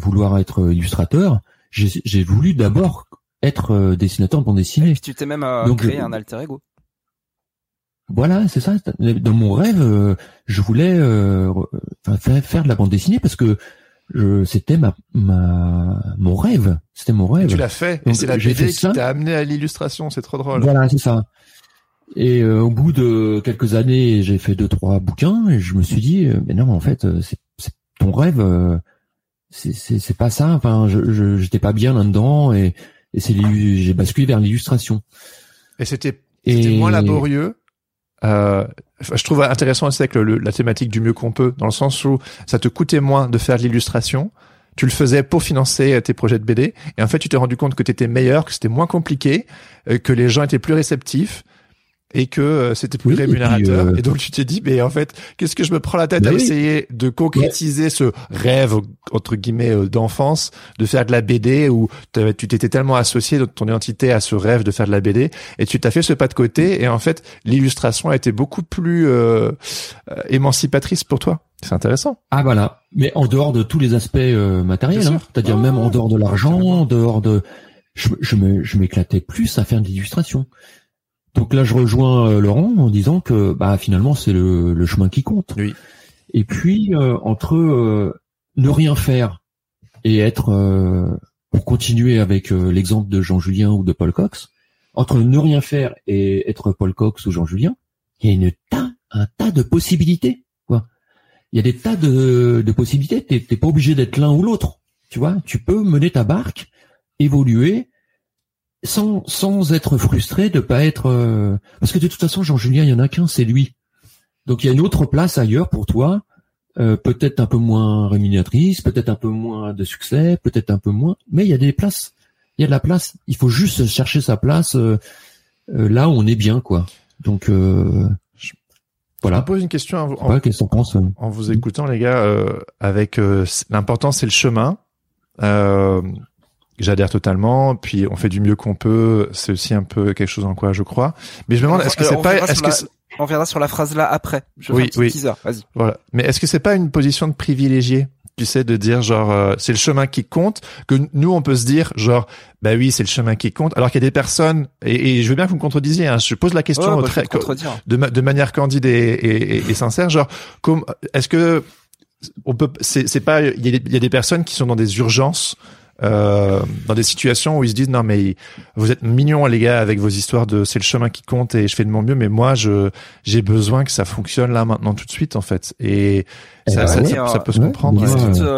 vouloir être illustrateur, j'ai voulu d'abord être dessinateur de bande dessinée. Tu t'es même créé un alter ego. Voilà, c'est ça. Dans mon rêve, je voulais faire de la bande dessinée parce que c'était mon rêve. C'était mon rêve. Et tu l'as fait. Donc, et c'est la BD qui t'a amené à l'illustration. C'est trop drôle. Voilà, c'est ça. Et au bout de quelques années, j'ai fait 2-3 bouquins et je me suis dit, mais non, en fait, c'est ton rêve. C'est pas ça. Enfin, j'étais pas bien là-dedans et j'ai basculé vers l'illustration. Et c'était moins laborieux. Je trouve intéressant aussi avec la thématique du mieux qu'on peut, dans le sens où ça te coûtait moins de faire de l'illustration. Tu le faisais pour financer tes projets de BD. Et en fait, tu t'es rendu compte que t'étais meilleur, que c'était moins compliqué, que les gens étaient plus réceptifs. Et que c'était plus rémunérateur. Et donc tu t'es dit, mais en fait, qu'est-ce que je me prends la tête à essayer de concrétiser ce rêve, entre guillemets, d'enfance, de faire de la BD, où tu t'étais tellement associé, ton identité, à ce rêve de faire de la BD, et tu t'as fait ce pas de côté, et en fait, l'illustration a été beaucoup plus émancipatrice pour toi. C'est intéressant. Ah voilà, mais en dehors de tous les aspects matériels, hein, c'est-à-dire même en dehors de l'argent, en dehors de... Je m'éclatais plus à faire de l'illustration. Donc là, je rejoins Laurent en disant que bah finalement, c'est le chemin qui compte. Oui. Et puis entre ne rien faire et être pour continuer avec l'exemple de Jean-Julien ou de Paul Cox, entre ne rien faire et être Paul Cox ou Jean-Julien, il y a un tas de possibilités, quoi. Il y a des tas de possibilités. T'es pas obligé d'être l'un ou l'autre. Tu vois, tu peux mener ta barque, évoluer, sans être frustré de pas être, parce que de toute façon, Jean-Julien, il y en a qu'un, c'est lui. Donc, il y a une autre place ailleurs pour toi, peut-être un peu moins rémunératrice, peut-être un peu moins de succès, peut-être un peu moins, mais il y a des places. Il y a de la place. Il faut juste chercher sa place, là où on est bien, quoi. Donc, voilà. Je me pose une question en vous écoutant, les gars, avec l'important, c'est le chemin. J'adhère totalement. Puis on fait du mieux qu'on peut. C'est aussi un peu quelque chose en quoi je crois. Mais je me demande, on reviendra sur la phrase là après. Je fais un petit teaser. Vas-y. Voilà. Mais est-ce que c'est pas une position de privilégié, tu sais, de dire genre c'est le chemin qui compte, que nous on peut se dire genre bah oui c'est le chemin qui compte, alors qu'il y a des personnes et je veux bien que vous me contredisiez, hein, je pose la question de manière candide et sincère, genre comme est-ce que on peut c'est pas il y a des personnes qui sont dans des urgences, dans des situations où ils se disent non mais vous êtes mignons les gars avec vos histoires de c'est le chemin qui compte et je fais de mon mieux, mais moi j'ai besoin que ça fonctionne là maintenant tout de suite en fait, et ça peut se comprendre.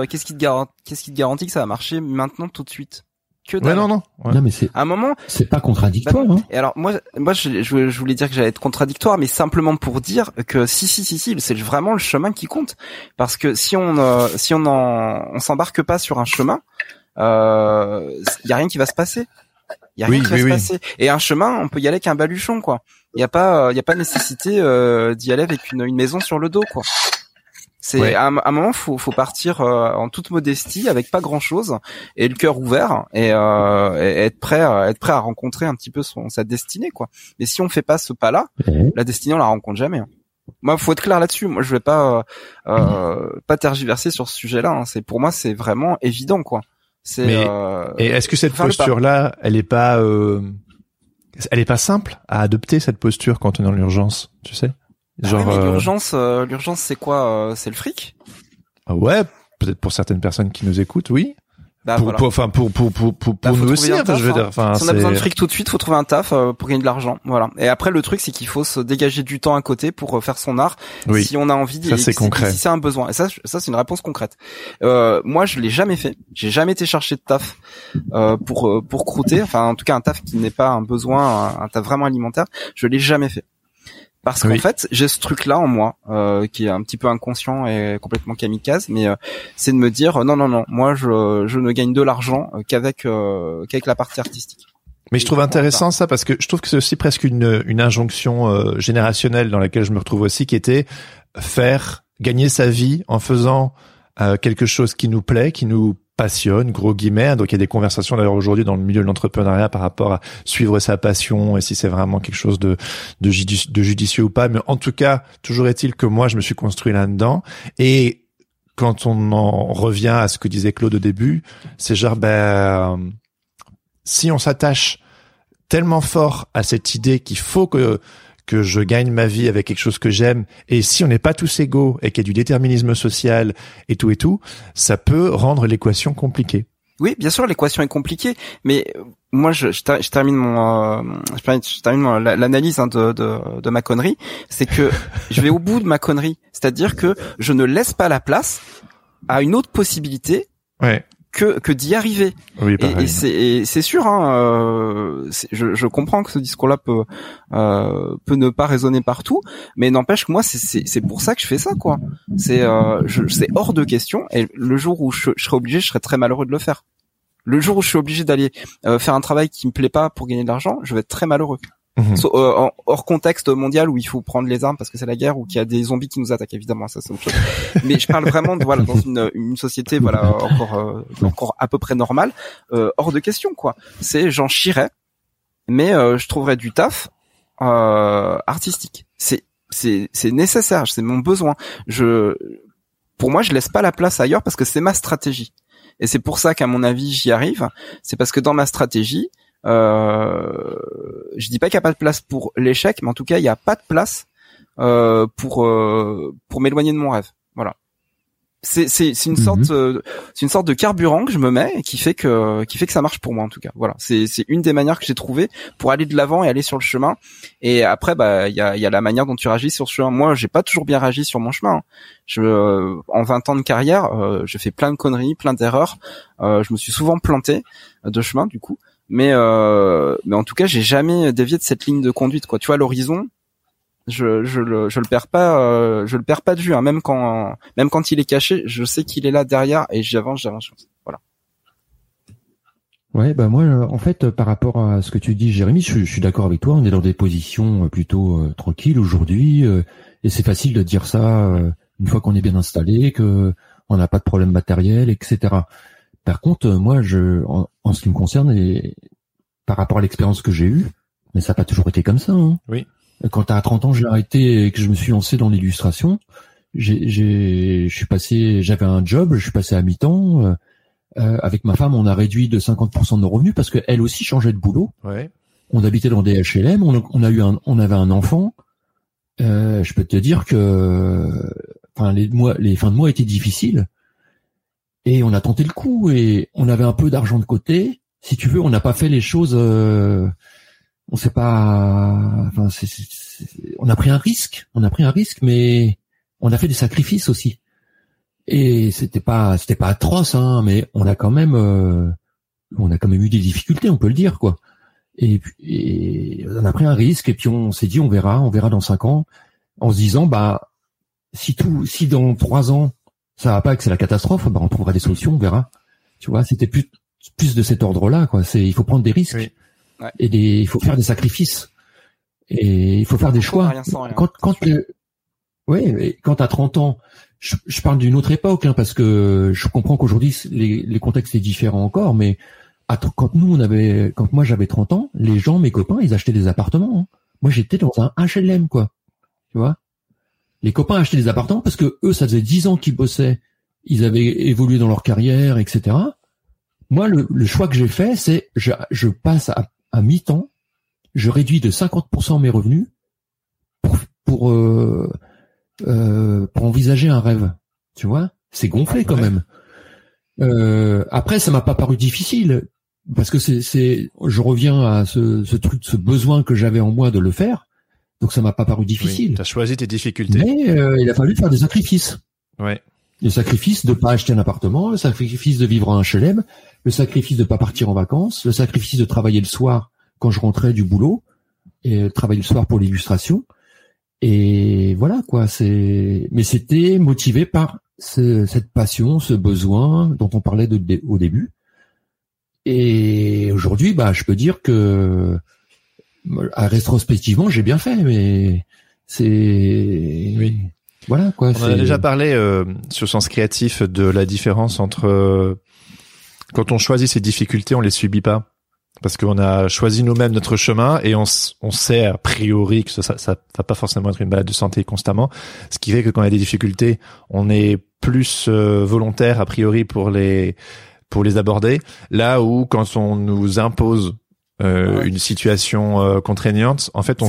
Qu'est-ce qui te garantit que ça va marcher maintenant tout de suite? Non, mais c'est à un moment, c'est pas contradictoire, hein. Et alors moi je voulais dire que j'allais être contradictoire, mais simplement pour dire que si c'est vraiment le chemin qui compte, parce que si on s'embarque pas sur un chemin, y a rien qui va se passer. Y a rien qui va se passer. Et un chemin, on peut y aller avec un baluchon, quoi. Y a pas nécessité d'y aller avec une maison sur le dos, quoi. À un moment, faut partir en toute modestie, avec pas grand chose, et le cœur ouvert, et être prêt à rencontrer un petit peu sa destinée, quoi. Mais si on fait pas ce pas-là, la destinée on la rencontre jamais, hein. Moi, faut être clair là-dessus. Moi, je vais pas tergiverser sur ce sujet-là, hein. Pour moi, c'est vraiment évident, quoi. Et est-ce que cette posture-là, elle est pas simple à adopter, cette posture, quand on est dans l'urgence, tu sais? Genre, ah oui, l'urgence, c'est quoi? C'est le fric? Ouais, peut-être pour certaines personnes qui nous écoutent, oui. Pour nous aussi, taf, je veux dire. Si on a besoin de fric tout de suite, faut trouver un taf pour gagner de l'argent, voilà. Et après, le truc, c'est qu'il faut se dégager du temps à côté pour faire son art, oui. Si on a envie, ça, et si c'est un besoin. Et ça, c'est une réponse concrète. Moi, je l'ai jamais fait. J'ai jamais été chercher de taf pour croûter. Enfin, en tout cas, un taf qui n'est pas un besoin, un taf vraiment alimentaire. Je l'ai jamais fait. Parce qu'en fait, j'ai ce truc-là en moi, qui est un petit peu inconscient et complètement kamikaze, mais c'est de me dire non, moi je ne gagne de l'argent qu'avec la partie artistique. Mais je trouve intéressant ça, parce que je trouve que c'est aussi presque une injonction générationnelle dans laquelle je me retrouve aussi, qui était faire gagner sa vie en faisant quelque chose qui nous plaît, qui nous passionne, gros guillemets. Donc il y a des conversations d'ailleurs aujourd'hui dans le milieu de l'entrepreneuriat par rapport à suivre sa passion et si c'est vraiment quelque chose de judicieux ou pas. Mais en tout cas, toujours est-il que moi je me suis construit là-dedans. Et quand on en revient à ce que disait Claude au début, c'est genre si on s'attache tellement fort à cette idée qu'il faut que je gagne ma vie avec quelque chose que j'aime, et si on n'est pas tous égaux et qu'il y a du déterminisme social et tout, ça peut rendre l'équation compliquée. Oui, bien sûr, l'équation est compliquée, mais moi je termine l'analyse, hein, de ma connerie, c'est que je vais au bout de ma connerie, c'est-à-dire que je ne laisse pas la place à une autre possibilité. Ouais. Que d'y arriver. Oui, et c'est sûr, hein, je comprends que ce discours-là peut ne pas résonner partout, mais n'empêche que moi c'est pour ça que je fais ça, quoi. C'est hors de question, et le jour où je serai obligé, je serai très malheureux de le faire. Le jour où je suis obligé d'aller faire un travail qui me plaît pas pour gagner de l'argent, je vais être très malheureux. Hors contexte mondial où il faut prendre les armes parce que c'est la guerre, ou qu'il y a des zombies qui nous attaquent, évidemment, ça c'est autre chose. Mais je parle vraiment dans une société, voilà, encore à peu près normale, hors de question, quoi. J'en chierais, mais je trouverais du taf artistique. C'est nécessaire, c'est mon besoin. Pour moi, je laisse pas la place ailleurs parce que c'est ma stratégie. Et c'est pour ça qu'à mon avis, j'y arrive. C'est parce que dans ma stratégie, je dis pas qu'il y a pas de place pour l'échec, mais en tout cas il y a pas de place pour m'éloigner de mon rêve. Voilà. C'est une sorte de carburant que je me mets et qui fait que ça marche pour moi en tout cas. Voilà, c'est une des manières que j'ai trouvées pour aller de l'avant et aller sur le chemin. Et après il y a la manière dont tu réagis sur ce chemin. Moi, j'ai pas toujours bien réagi sur mon chemin. En 20 ans de carrière, j'ai fait plein de conneries, plein d'erreurs, je me suis souvent planté de chemin du coup, mais en tout cas, j'ai jamais dévié de cette ligne de conduite quoi. Tu vois, l'horizon, je le perds pas de vue, hein. Même quand il est caché, je sais qu'il est là derrière et j'avance. Voilà. Ouais, bah moi, en fait, par rapport à ce que tu dis, Jérémy, je suis d'accord avec toi. On est dans des positions plutôt tranquilles aujourd'hui, et c'est facile de dire ça une fois qu'on est bien installé, que on n'a pas de problème matériel, etc. Par contre, moi, en ce qui me concerne et par rapport à l'expérience que j'ai eue, mais ça n'a pas toujours été comme ça, hein. Oui. Quand à 30 ans j'ai arrêté et que je me suis lancé dans l'illustration, j'avais un job, je suis passé à mi-temps. Avec ma femme, on a réduit de 50% de nos revenus parce qu'elle aussi changeait de boulot. Ouais. On habitait dans des HLM, on avait un enfant. Je peux te dire que, enfin, les fins de mois étaient difficiles et on a tenté le coup et on avait un peu d'argent de côté. Si tu veux, on n'a pas fait les choses. On sait pas, enfin, on a pris un risque, mais on a fait des sacrifices aussi. Et c'était pas atroce, hein, mais on a quand même eu des difficultés, on peut le dire, quoi. Et on a pris un risque, et puis on s'est dit, on verra dans 5 ans, en se disant, bah, si dans 3 ans, ça va pas, que c'est la catastrophe, bah, on trouvera des solutions, on verra. Tu vois, c'était plus de cet ordre-là, quoi. Il faut prendre des risques. Oui. Ouais. Et il faut faire des sacrifices. Et il faut faire des choix. Rien sans rien. Quand t'as 30 ans, je parle d'une autre époque, hein, parce que je comprends qu'aujourd'hui, les contextes sont différents encore, mais quand moi j'avais 30 ans, les gens, mes copains, ils achetaient des appartements, hein. Moi, j'étais dans un HLM, quoi. Tu vois? Les copains achetaient des appartements parce que eux, ça faisait 10 ans qu'ils bossaient. Ils avaient évolué dans leur carrière, etc. Moi, le choix que j'ai fait, c'est, je passe à mi-temps, je réduis de 50% mes revenus pour envisager un rêve. Tu vois, c'est gonflé quand même. Après, ça m'a pas paru difficile parce que je reviens à ce besoin que j'avais en moi de le faire. Donc ça m'a pas paru difficile. Oui, t'as choisi tes difficultés. Mais il a fallu faire des sacrifices. Ouais. Le sacrifice de pas acheter un appartement, le sacrifice de vivre en HLM, le sacrifice de pas partir en vacances, le sacrifice de travailler le soir quand je rentrais du boulot et travailler le soir pour l'illustration. Et voilà, quoi, mais c'était motivé par cette passion, ce besoin dont on parlait au début. Et aujourd'hui, bah, je peux dire que, rétrospectivement, j'ai bien fait, mais oui. Voilà, quoi. On a déjà parlé sur Sens Créatif de la différence entre quand on choisit ses difficultés, on les subit pas parce qu'on a choisi nous-mêmes notre chemin et on sait a priori que ça va pas forcément être une balade de santé constamment, ce qui fait que quand il y a des difficultés, on est plus volontaire a priori pour les aborder, là où quand on nous impose une situation contraignante, en fait on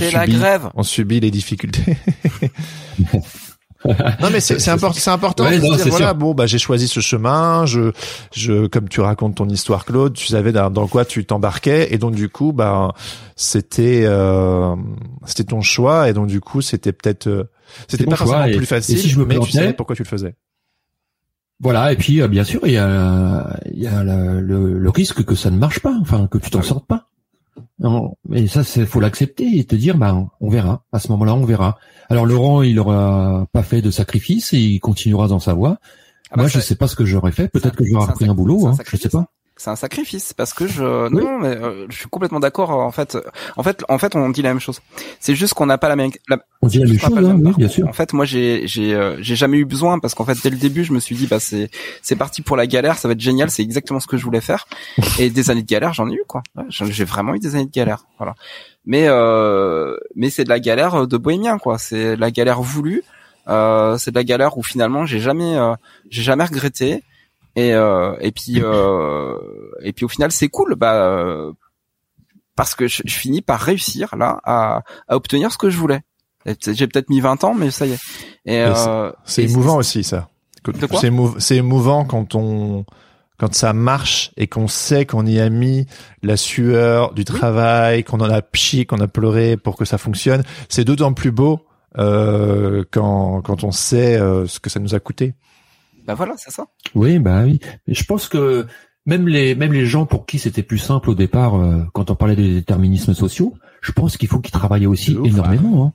subit les difficultés. Non mais c'est important. Ouais, de dire, voilà, sûr. Bon bah j'ai choisi ce chemin. Comme tu racontes ton histoire, Claude, tu savais dans quoi tu t'embarquais et donc du coup bah c'était ton choix et donc du coup c'était peut-être c'était pas forcément plus facile. Et si je me plantais, tu savais pourquoi tu le faisais. Voilà, et puis bien sûr il y a le risque que ça ne marche pas, enfin que tu t'en sortes pas. Non, mais ça, faut l'accepter et te dire, bah, on verra. À ce moment-là, on verra. Alors, Laurent, il aura pas fait de sacrifice et il continuera dans sa voie. Ah bah moi, je sais pas ce que j'aurais fait. Peut-être que j'aurais repris un boulot, hein. Je sais pas. C'est un sacrifice parce que je suis complètement d'accord. En fait, on dit la même chose. C'est juste qu'on n'a pas on dit la même chose, hein, oui, bien sûr. En fait, moi, j'ai jamais eu besoin parce qu'en fait, dès le début, je me suis dit, bah, c'est parti pour la galère, ça va être génial, c'est exactement ce que je voulais faire. Et des années de galère, j'en ai eu, quoi. Ouais, j'ai vraiment eu des années de galère. Voilà. Mais c'est de la galère de bohémien, quoi. C'est de la galère voulue. C'est de la galère où finalement, j'ai jamais regretté. Et puis au final c'est cool parce que je finis par réussir là à obtenir ce que je voulais. J'ai peut-être mis 20 ans mais ça y est. Et c'est émouvant aussi ça. C'est émouvant quand ça marche et qu'on sait qu'on y a mis la sueur du travail, qu'on en a pchi, qu'on a pleuré pour que ça fonctionne. C'est d'autant plus beau quand on sait ce que ça nous a coûté. Bah voilà, c'est ça. Oui, bah oui. Et je pense que même les gens pour qui c'était plus simple au départ, quand on parlait des déterminismes sociaux, je pense qu'il faut qu'ils travaillaient aussi énormément. Hein.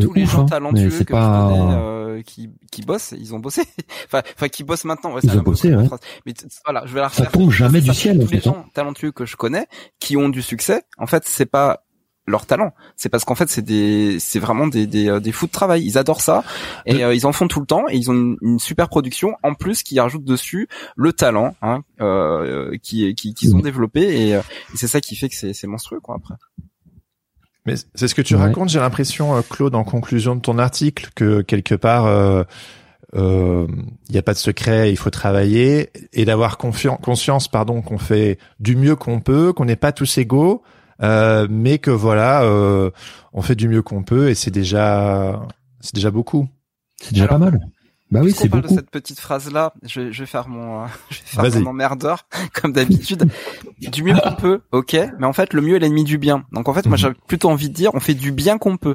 Tous les gens talentueux que tu connais, qui bossent, ils ont bossé. enfin, qui bossent maintenant. Ouais, ils ont bossé, ouais. Mais voilà, je vais la refaire. Ça tombe jamais du ciel. Tous les gens talentueux que je connais, qui ont du succès, en fait, c'est pas leur talent. C'est parce qu'en fait, c'est vraiment des fous de travail. Ils adorent ça et ils en font tout le temps et ils ont une super production en plus qui rajoute dessus le talent, hein, qu'ils ont développé et c'est ça qui fait que c'est monstrueux, quoi, après. Mais c'est ce que tu racontes, j'ai l'impression, Claude, en conclusion de ton article, que quelque part, y a pas de secret, il faut travailler, et d'avoir conscience, qu'on fait du mieux qu'on peut, qu'on n'est pas tous égaux, mais que voilà, on fait du mieux qu'on peut, et c'est déjà beaucoup. C'est déjà pas mal. Bah oui, c'est beaucoup. De cette petite phrase-là, je vais faire mon emmerdeur, comme d'habitude. Du mieux qu'on peut, ok, mais en fait, le mieux est l'ennemi du bien. Donc en fait, moi, j'avais plutôt envie de dire, on fait du bien qu'on peut.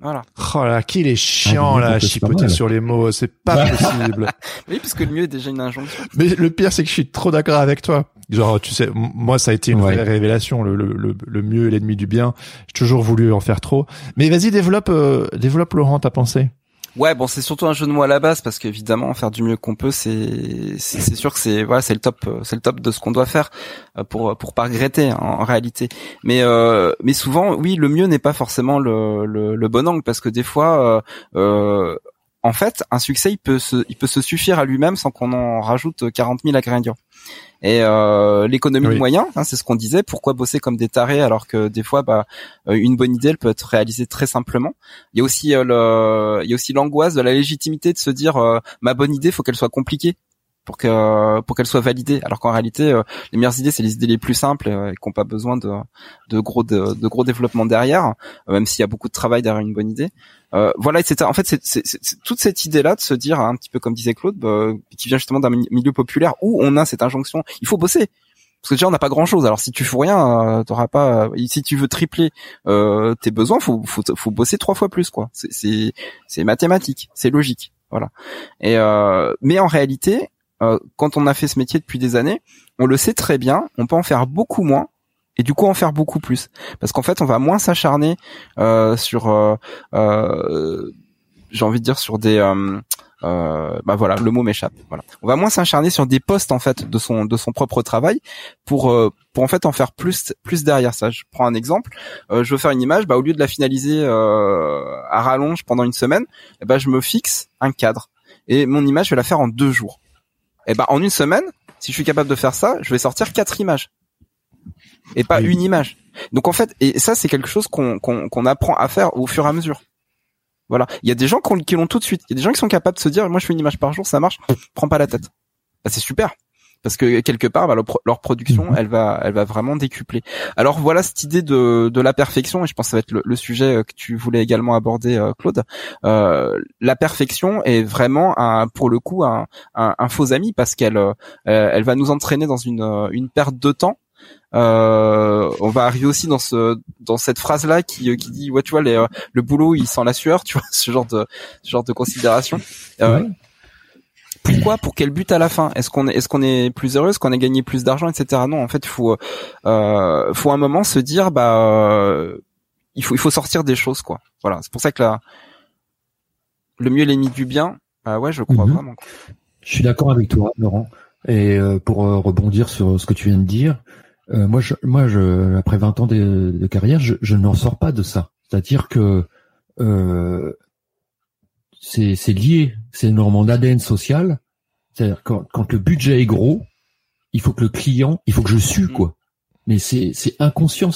Voilà. Oh là, qu'il est chiant, là, chipoter sur les mots, c'est pas possible. Oui, parce que le mieux est déjà une injonction. Mais le pire, c'est que je suis trop d'accord avec toi. Genre, tu sais, moi, ça a été une vraie révélation, le mieux est l'ennemi du bien. J'ai toujours voulu en faire trop. Mais vas-y, développe Laurent, ta pensée. Ouais, bon, c'est surtout un jeu de mots à la base parce qu'évidemment, faire du mieux qu'on peut, c'est sûr que c'est le top de ce qu'on doit faire pour pas regretter en réalité. Mais souvent, oui, le mieux n'est pas forcément le bon angle parce que des fois, en fait, un succès, il peut se suffire à lui-même sans qu'on en rajoute 40 000 ingrédients. Et l'économie de moyens, hein, c'est ce qu'on disait. Pourquoi bosser comme des tarés alors que des fois, une bonne idée, elle peut être réalisée très simplement. Il y a aussi l'angoisse de la légitimité de se dire ma bonne idée, faut qu'elle soit compliquée pour qu'elle soit validée. Alors qu'en réalité, les meilleures idées, c'est les idées les plus simples et qui n'ont pas besoin de gros développement derrière, même s'il y a beaucoup de travail derrière une bonne idée. Voilà, etc. En fait, c'est toute cette idée-là de se dire, un petit peu comme disait Claude, qui vient justement d'un milieu populaire où on a cette injonction, il faut bosser. Parce que déjà, on n'a pas grand-chose. Alors, si tu fous rien, t'auras pas. Si tu veux tripler tes besoins, faut bosser 3 fois plus, quoi. C'est mathématique, c'est logique, voilà. Et mais en réalité, quand on a fait ce métier depuis des années, on le sait très bien. On peut en faire beaucoup moins. Et du coup, en faire beaucoup plus, parce qu'en fait, on va moins s'acharner on va moins s'acharner sur des postes en fait de son propre travail pour en fait en faire plus derrière ça. Je prends un exemple, je veux faire une image, au lieu de la finaliser à rallonge pendant une semaine, je me fixe un cadre et mon image je vais la faire en 2 jours. En une semaine, si je suis capable de faire ça, je vais sortir 4 images. Et pas une image. Donc en fait, et ça c'est quelque chose qu'on apprend à faire au fur et à mesure. Voilà, il y a des gens qui l'ont tout de suite. Il y a des gens qui sont capables de se dire, moi je fais une image par jour, ça marche, prends pas la tête. C'est super, parce que quelque part, leur production, elle va vraiment décupler. Alors voilà cette idée de la perfection, et je pense que ça va être le sujet que tu voulais également aborder, Claude. La perfection est vraiment pour le coup un faux ami parce qu'elle va nous entraîner dans une perte de temps. On va arriver aussi dans cette phrase là qui dit ouais tu vois le boulot il sent la sueur, tu vois, ce genre de considération. Pourquoi, pour quel but à la fin, est-ce qu'on est plus heureux, est-ce qu'on a gagné plus d'argent, etc. Non, en fait faut un moment se dire il faut sortir des choses, quoi. Voilà, c'est pour ça que le mieux est l'ennemi du bien. Ouais, je crois vraiment. Je suis d'accord avec toi, Laurent. Et pour rebondir sur ce que tu viens de dire, moi, après 20 ans de carrière, je n'en sors pas de ça. C'est-à-dire que c'est lié, c'est normalement l'ADN social. C'est-à-dire quand le budget est gros, il faut que je sue, quoi. Mais c'est inconscient.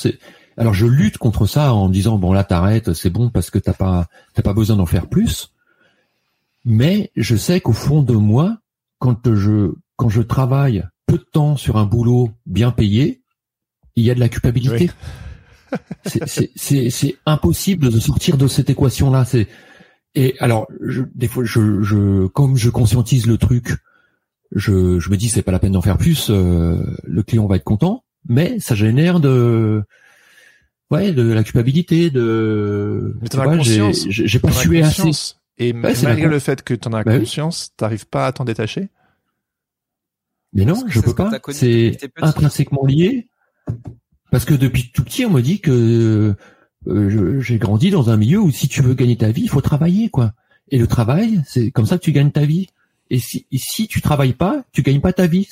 Alors je lutte contre ça en me disant bon là t'arrêtes, c'est bon parce que t'as pas besoin d'en faire plus. Mais je sais qu'au fond de moi, quand je travaille peu de temps sur un boulot bien payé, il y a de la culpabilité. Oui. C'est impossible de sortir de cette équation-là. C'est Et alors, des fois, comme je conscientise le truc, je me dis c'est pas la peine d'en faire plus. Le client va être content, mais ça génère de la culpabilité, de. Mais t'en as conscience. J'ai pas sué assez. Et malgré le fait que t'en as conscience, t'arrives pas à t'en détacher. Mais non, je peux pas. C'est intrinsèquement lié. Parce que depuis tout petit, on me dit que j'ai grandi dans un milieu où si tu veux gagner ta vie, il faut travailler, quoi. Et le travail, c'est comme ça que tu gagnes ta vie. Et si tu travailles pas, tu gagnes pas ta vie.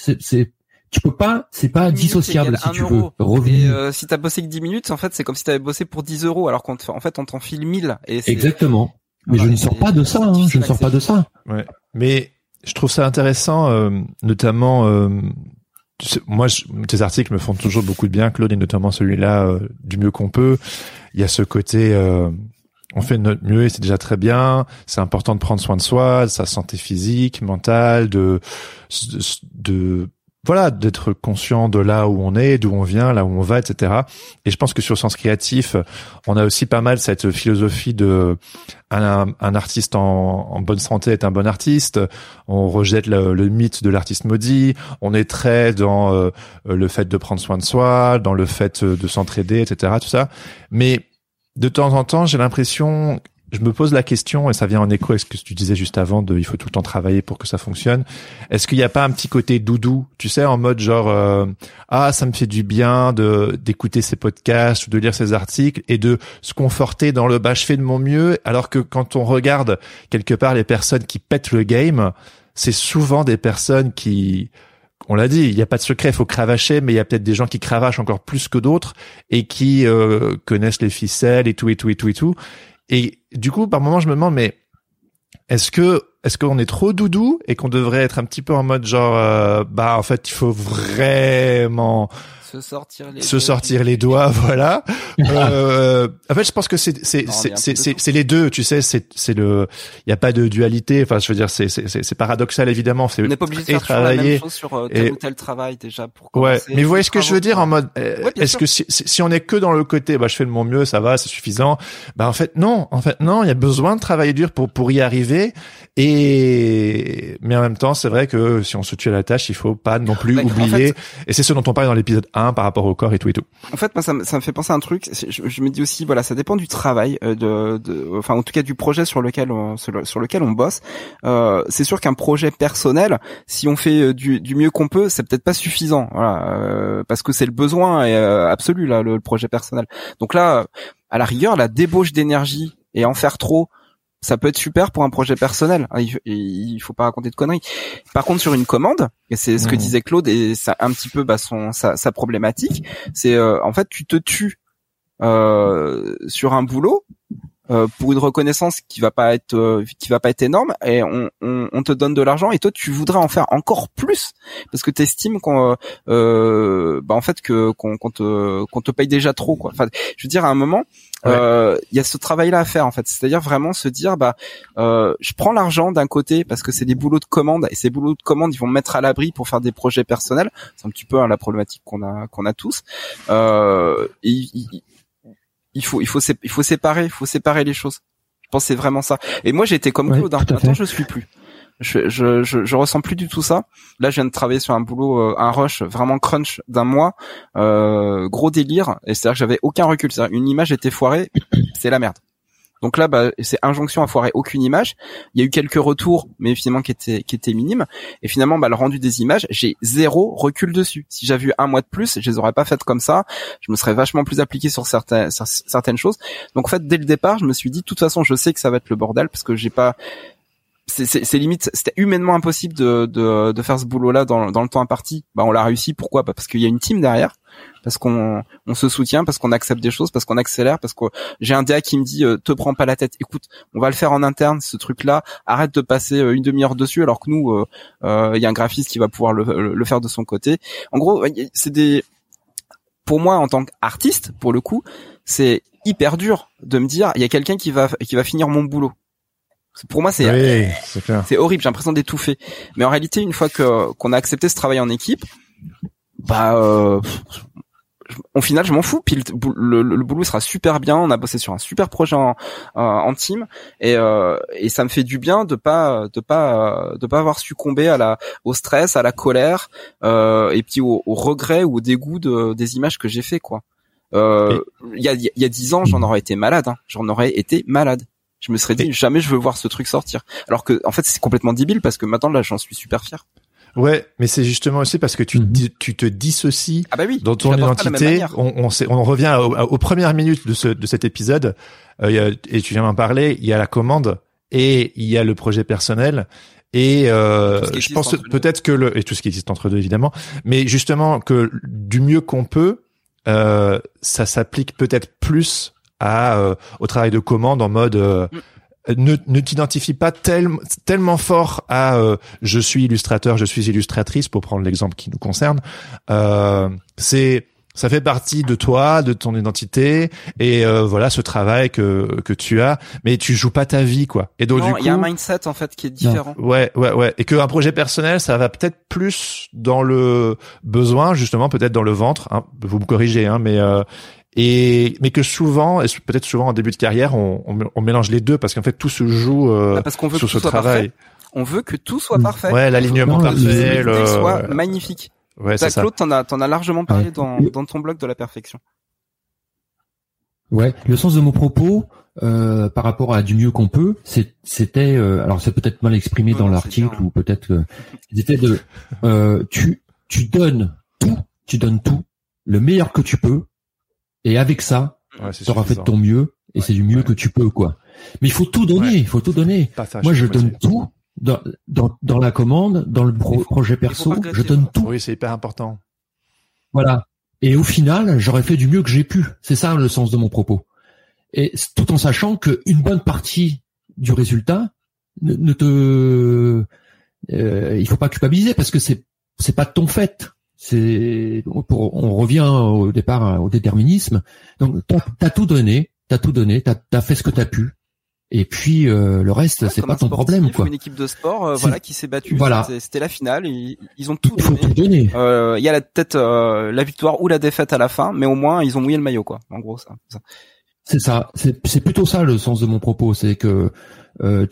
Tu peux pas, c'est pas dissociable si tu veux revenir. Et si t'as bossé que 10 minutes, en fait, c'est comme si t'avais bossé pour 10 euros, alors qu'en fait, on t'en file 1000. Et c'est... Exactement. Mais je ne sors pas de ça, hein. Je ne sors pas de ça. Ouais. Mais je trouve ça intéressant, notamment, moi, tes articles me font toujours beaucoup de bien, Claude, et notamment celui-là, du mieux qu'on peut. Il y a ce côté, on fait de notre mieux et c'est déjà très bien. C'est important de prendre soin de soi, de sa santé physique, mentale, voilà, d'être conscient de là où on est, d'où on vient, là où on va, etc. Et je pense que sur Sens Créatif, on a aussi pas mal cette philosophie de un artiste en bonne santé est un bon artiste. On rejette le mythe de l'artiste maudit. On est très dans le fait de prendre soin de soi, dans le fait de s'entraider, etc. Tout ça. Mais de temps en temps, j'ai l'impression, je me pose la question, et ça vient en écho avec ce que tu disais juste avant, il faut tout le temps travailler pour que ça fonctionne. Est-ce qu'il n'y a pas un petit côté doudou, tu sais, en mode genre ça me fait du bien d'écouter ces podcasts ou de lire ces articles et de se conforter dans le je fais de mon mieux, alors que quand on regarde quelque part les personnes qui pètent le game, c'est souvent des personnes qui, on l'a dit, il n'y a pas de secret, il faut cravacher, mais il y a peut-être des gens qui cravachent encore plus que d'autres et qui connaissent les ficelles et tout. Et du coup, par moment, je me demande, mais est-ce qu'on est trop doudou et qu'on devrait être un petit peu en mode genre, en fait, il faut vraiment se sortir les doigts, voilà. En fait, je pense que c'est les deux, tu sais, c'est le, il y a pas de dualité. Enfin, je veux dire, c'est paradoxal évidemment. On n'est pas obligé de faire toujours la même chose sur tel ou tel travail déjà pour commencer. Ouais, mais vous voyez ce que je veux dire en mode, est-ce que si on est que dans le côté, je fais de mon mieux, ça va, c'est suffisant. En fait non, il y a besoin de travailler dur pour y arriver. Mais en même temps, c'est vrai que si on se tue à la tâche, il faut pas non plus oublier. En fait, et c'est ce dont on parle dans l'épisode 1 par rapport au corps et tout. En fait, moi, ça me fait penser à un truc. Je me dis aussi, voilà, ça dépend du travail, enfin, en tout cas, du projet sur lequel on bosse. C'est sûr qu'un projet personnel, si on fait du mieux qu'on peut, c'est peut-être pas suffisant, voilà, parce que c'est le besoin absolu là, le projet personnel. Donc là, à la rigueur, la débauche d'énergie et en faire trop, ça peut être super pour un projet personnel. Il faut pas raconter de conneries. Par contre, sur une commande, et c'est ce que disait Claude, et ça un petit peu sa problématique, c'est en fait tu te tues sur un boulot pour une reconnaissance qui va pas être énorme, et on te donne de l'argent et toi tu voudrais en faire encore plus parce que t'estimes qu'on te paye déjà trop, quoi. Enfin, je veux dire, à un moment, ouais. Il y a ce travail-là à faire, en fait. C'est-à-dire vraiment se dire, je prends l'argent d'un côté parce que c'est des boulots de commande, et ces boulots de commande, ils vont me mettre à l'abri pour faire des projets personnels. C'est un petit peu la problématique qu'on a tous. Il faut séparer les choses. Je pense que c'est vraiment ça. Et moi, j'étais comme Claude. Maintenant, je suis plus. Je ressens plus du tout ça. Là, je viens de travailler sur un boulot, un rush vraiment crunch d'un mois, gros délire. Et c'est-à-dire que j'avais aucun recul. C'est-à-dire une image était foirée, c'est la merde. Donc là, c'est injonction à foirer aucune image. Il y a eu quelques retours, mais finalement qui étaient minimes. Et finalement, le rendu des images, j'ai zéro recul dessus. Si j'avais eu un mois de plus, je les aurais pas faites comme ça. Je me serais vachement plus appliqué sur certaines choses. Donc en fait, dès le départ, je me suis dit, de toute façon, je sais que ça va être le bordel parce que j'ai pas. C'est limite, c'était humainement impossible de faire ce boulot-là dans le temps imparti. On l'a réussi. Pourquoi? Parce qu'il y a une team derrière, parce qu'on se soutient, parce qu'on accepte des choses, parce qu'on accélère, parce que j'ai un DA qui me dit te prends pas la tête, écoute, on va le faire en interne ce truc-là, arrête de passer une demi-heure dessus, alors que nous, y a un graphiste qui va pouvoir le faire de son côté. En gros, pour moi en tant qu'artiste, pour le coup, c'est hyper dur de me dire il y a quelqu'un qui va finir mon boulot. Pour moi, c'est horrible. J'ai l'impression d'étouffer. Mais en réalité, une fois qu'on a accepté ce travail en équipe, au final je m'en fous, puis le boulot sera super bien, on a bossé sur un super projet en team, et ça me fait du bien de pas avoir succombé au stress, à la colère, et puis au regret ou au dégoût des images que j'ai fait, quoi. Il y a 10 ans, j'en aurais été malade, hein. Je me serais dit jamais je veux voir ce truc sortir. Alors que en fait c'est complètement débile parce que maintenant là j'en suis super fier. Ouais, mais c'est justement aussi parce que tu te dissocies dans ton identité. On revient aux premières minutes de cet épisode, et tu viens d'en parler. Il y a la commande et il y a le projet personnel. Et je pense peut-être que et tout ce qui existe entre deux évidemment, mais justement que du mieux qu'on peut, ça s'applique peut-être plus au travail de commande en mode ne t'identifie pas tellement fort à je suis illustrateur, je suis illustratrice pour prendre l'exemple qui nous concerne. Ça fait partie de toi, de ton identité, et voilà ce travail que tu as, mais tu joues pas ta vie, quoi. Et donc du coup, il y a un mindset en fait qui est différent. Ouais, et qu'un projet personnel, ça va peut-être plus dans le besoin, justement, peut-être dans le ventre. Hein, vous me corrigez, hein, mais que souvent, et peut-être souvent en début de carrière, on mélange les deux parce qu'en fait tout se joue sur ce travail. On veut que tout soit parfait. Ouais, l'alignement parfait, le soit magnifique. Ouais, c'est ça. Claude, t'en as largement parlé dans ton blog de la perfection. Ouais, le sens de mon propos par rapport à du mieux qu'on peut, c'était alors c'est peut-être mal exprimé dans l'article ou peut-être c'était de tu donnes tout, le meilleur que tu peux, et avec ça, tu auras fait de ton mieux et c'est du mieux que tu peux, quoi. Mais il faut tout donner, Moi, je donne tout. Dans la commande, dans le projet perso, je donne tout. Oui, c'est hyper important. Voilà. Et au final, j'aurais fait du mieux que j'ai pu. C'est ça le sens de mon propos. Et tout en sachant qu'une bonne partie du résultat il faut pas culpabiliser parce que c'est pas de ton fait. On revient au départ au déterminisme. Donc t'as tout donné, t'as fait ce que t'as pu. Et puis le reste, c'est pas ton problème, quoi. Une équipe de sport, qui s'est battue. Voilà. C'était la finale. Ils ont tout donné. Tout donner. Il y a peut-être la victoire ou la défaite à la fin, mais au moins ils ont mouillé le maillot, quoi. En gros, ça. C'est ça. C'est plutôt ça le sens de mon propos, c'est que il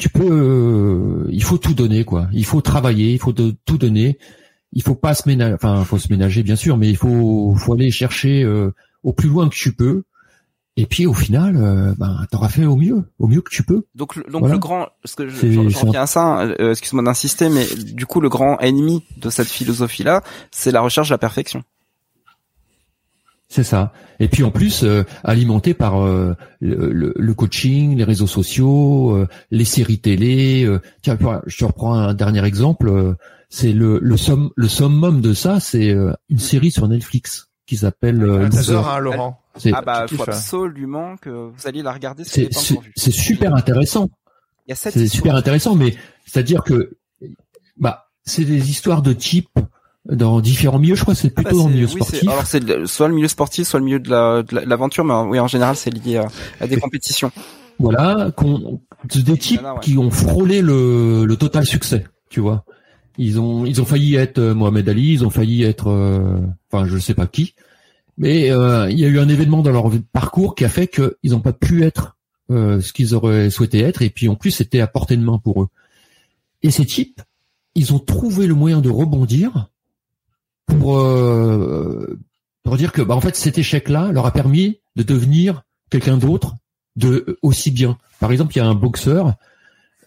faut tout donner, quoi. Il faut travailler, il faut tout donner. Il faut pas se ménager. Enfin, faut se ménager, bien sûr, mais il faut aller chercher au plus loin que tu peux. Et puis au final, t'auras fait au mieux que tu peux. Donc voilà. Excuse-moi d'insister, mais du coup le grand ennemi de cette philosophie-là, c'est la recherche de la perfection. C'est ça. Et puis en plus alimenté par le coaching, les réseaux sociaux, les séries télé. Tiens, je te reprends un dernier exemple. C'est le summum de ça, c'est une série sur Netflix qui s'appelle Loser. Laurent. Faut absolument que vous alliez la regarder. C'est super intéressant. Mais c'est-à-dire que c'est des histoires de type dans différents milieux. Je crois que c'est plutôt dans le milieu sportif. C'est soit le milieu sportif, soit le milieu de l'aventure, mais en général c'est lié à des compétitions. Voilà, des types qui ont frôlé le total succès, tu vois. Ils ont failli être Mohamed Ali, ils ont failli être je sais pas qui. Mais il y a eu un événement dans leur parcours qui a fait qu'ils n'ont pas pu être ce qu'ils auraient souhaité être, et puis en plus c'était à portée de main pour eux. Et ces types, ils ont trouvé le moyen de rebondir pour dire que en fait cet échec-là leur a permis de devenir quelqu'un d'autre aussi bien. Par exemple, il y a un boxeur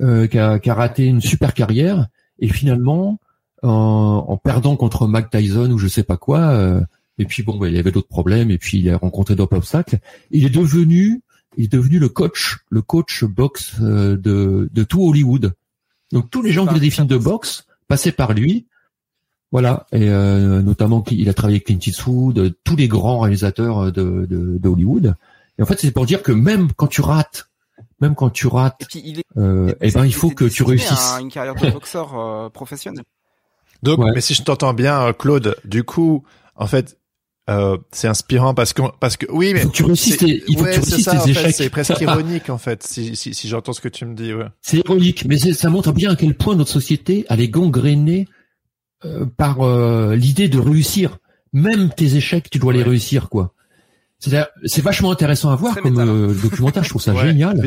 qui a raté une super carrière et finalement en perdant contre Mike Tyson ou je sais pas quoi. Et puis il y avait d'autres problèmes, et puis il a rencontré d'autres obstacles. Il est devenu le coach boxe de tout Hollywood. Donc tous les gens qui faisaient des films de boxe passaient par lui. Voilà. Et notamment il a travaillé avec Clint Eastwood, tous les grands réalisateurs de Hollywood. Et en fait, c'est pour dire que même quand tu rates, il faut que tu réussisses. Une carrière de boxeur professionnel. Donc, mais si je t'entends bien, Claude, du coup, en fait. C'est inspirant parce que oui, mais tu réussis tes échecs. Fait, c'est presque ironique en fait si j'entends ce que tu me dis. Ouais. C'est ironique, mais ça montre bien à quel point notre société elle est gangrénée par l'idée de réussir. Même tes échecs, tu dois les réussir, quoi. C'est-à-dire, c'est vachement intéressant à voir comme documentaire, je trouve ça génial.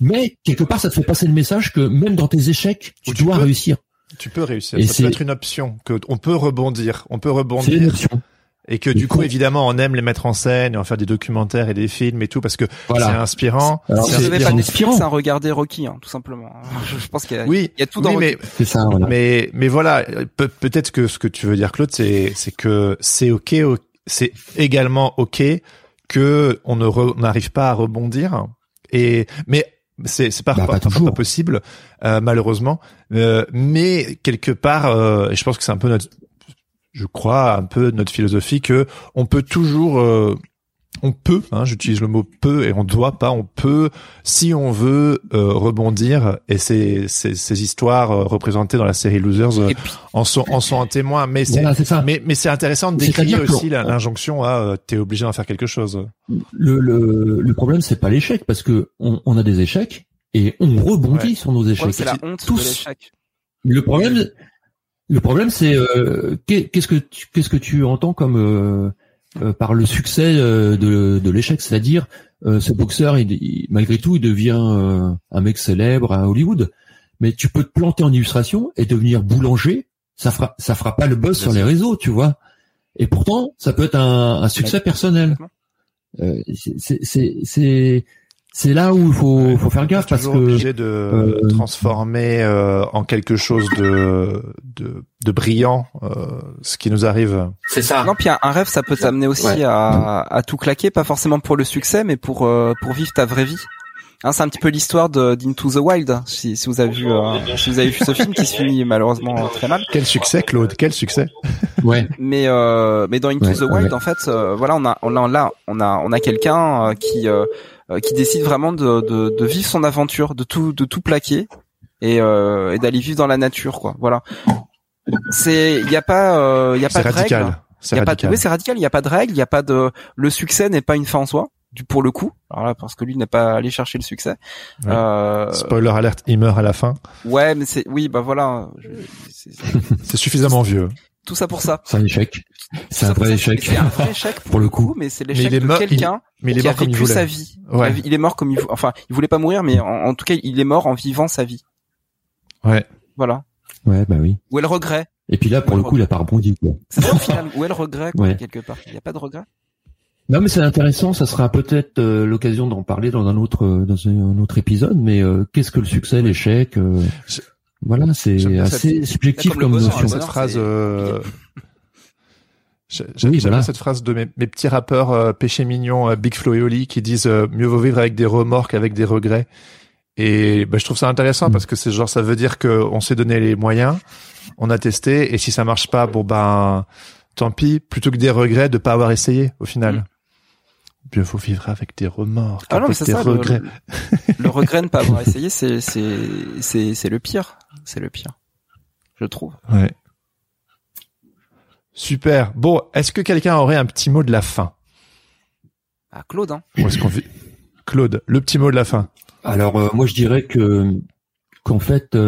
Mais quelque part, ça te fait passer le message que même dans tes échecs, tu dois réussir. Tu peux réussir. Et ça peut être une option, que on peut rebondir. On peut rebondir. C'est une option. Et que du coup, évidemment, on aime les mettre en scène, et en faire des documentaires et des films et tout, parce que c'est inspirant. Alors, si j'avais pas Netflix, à regarder Rocky, hein, tout simplement. Je pense qu'il y a, il y a tout dans Rocky. Mais, c'est ça, voilà. Mais voilà, peut-être que ce que tu veux dire, Claude, c'est que c'est ok, c'est également ok que on n'arrive pas à rebondir. Mais c'est pas possible, malheureusement. Mais quelque part, je pense que c'est un peu notre philosophie que on peut toujours, j'utilise le mot peut et on doit pas, on peut, si on veut, rebondir, et ces histoires représentées dans la série Losers en sont un témoin, mais c'est intéressant de décrire aussi l'injonction à t'es obligé d'en faire quelque chose. Le problème, c'est pas l'échec, parce que on a des échecs et on rebondit sur nos échecs. C'est la honte de l'échec. Le problème, c'est qu'est-ce que tu entends comme par le succès de l'échec, c'est-à-dire ce boxeur, il, malgré tout, il devient un mec célèbre à Hollywood. Mais tu peux te planter en illustration et devenir boulanger, ça fera pas le buzz sur les réseaux, tu vois. Et pourtant, ça peut être un succès personnel. C'est là où il faut faire gaffe, parce que obligé de transformer en quelque chose de brillant ce qui nous arrive. C'est ça. Non, puis un rêve, ça peut t'amener aussi à tout claquer, pas forcément pour le succès, mais pour vivre ta vraie vie. Hein, c'est un petit peu l'histoire d'Into the Wild, si vous avez vu ce film qui se finit malheureusement très mal. Quel succès, Claude, quel succès. Ouais. Mais dans Into the Wild, en fait, voilà, on a quelqu'un qui décide vraiment de vivre son aventure, de tout plaquer et d'aller vivre dans la nature, quoi. Voilà. Il y a pas de règle. C'est radical. Oui, c'est radical. Il y a pas de règle. Il y a pas de. Le succès n'est pas une fin en soi. Pour le coup. Alors là, parce que lui n'est pas allé chercher le succès. Ouais. Spoiler alert, il meurt à la fin. Ouais, mais voilà. C'est suffisamment vieux. Tout ça pour ça. C'est un échec. C'est un vrai échec. C'est un vrai échec pour le coup, mais c'est l'échec de quelqu'un qui a vécu sa vie. Ouais. Il est mort comme il voulait. Enfin, il voulait pas mourir, mais en tout cas, il est mort en vivant sa vie. Ouais. Voilà. Ouais, bah oui. Ou elle regret. Et puis là, pour le coup, il a pas rebondi, quoi. C'est ça, au final. Ou elle regret, quelque part. Il n'y a pas de regret. Non, mais c'est intéressant, ça sera peut-être l'occasion d'en parler dans un autre épisode, mais qu'est-ce que le succès, l'échec, voilà, c'est assez subjectif comme notion. Cette phrase cette phrase de mes petits rappeurs péchés mignons, Bigflo et Oli, qui disent mieux vaut vivre avec des remords qu'avec des regrets. Et je trouve ça intéressant parce que c'est genre, ça veut dire que on s'est donné les moyens, on a testé, et si ça marche pas, tant pis, plutôt que des regrets de pas avoir essayé au final. Bien, faut vivre avec des remords, avec des regrets. Le regret de ne pas avoir essayé, c'est le pire. C'est le pire, je trouve. Ouais. Super. Bon, est-ce que quelqu'un aurait un petit mot de la fin? Ah, Claude, hein. Claude, le petit mot de la fin. Alors, moi, je dirais qu'en fait,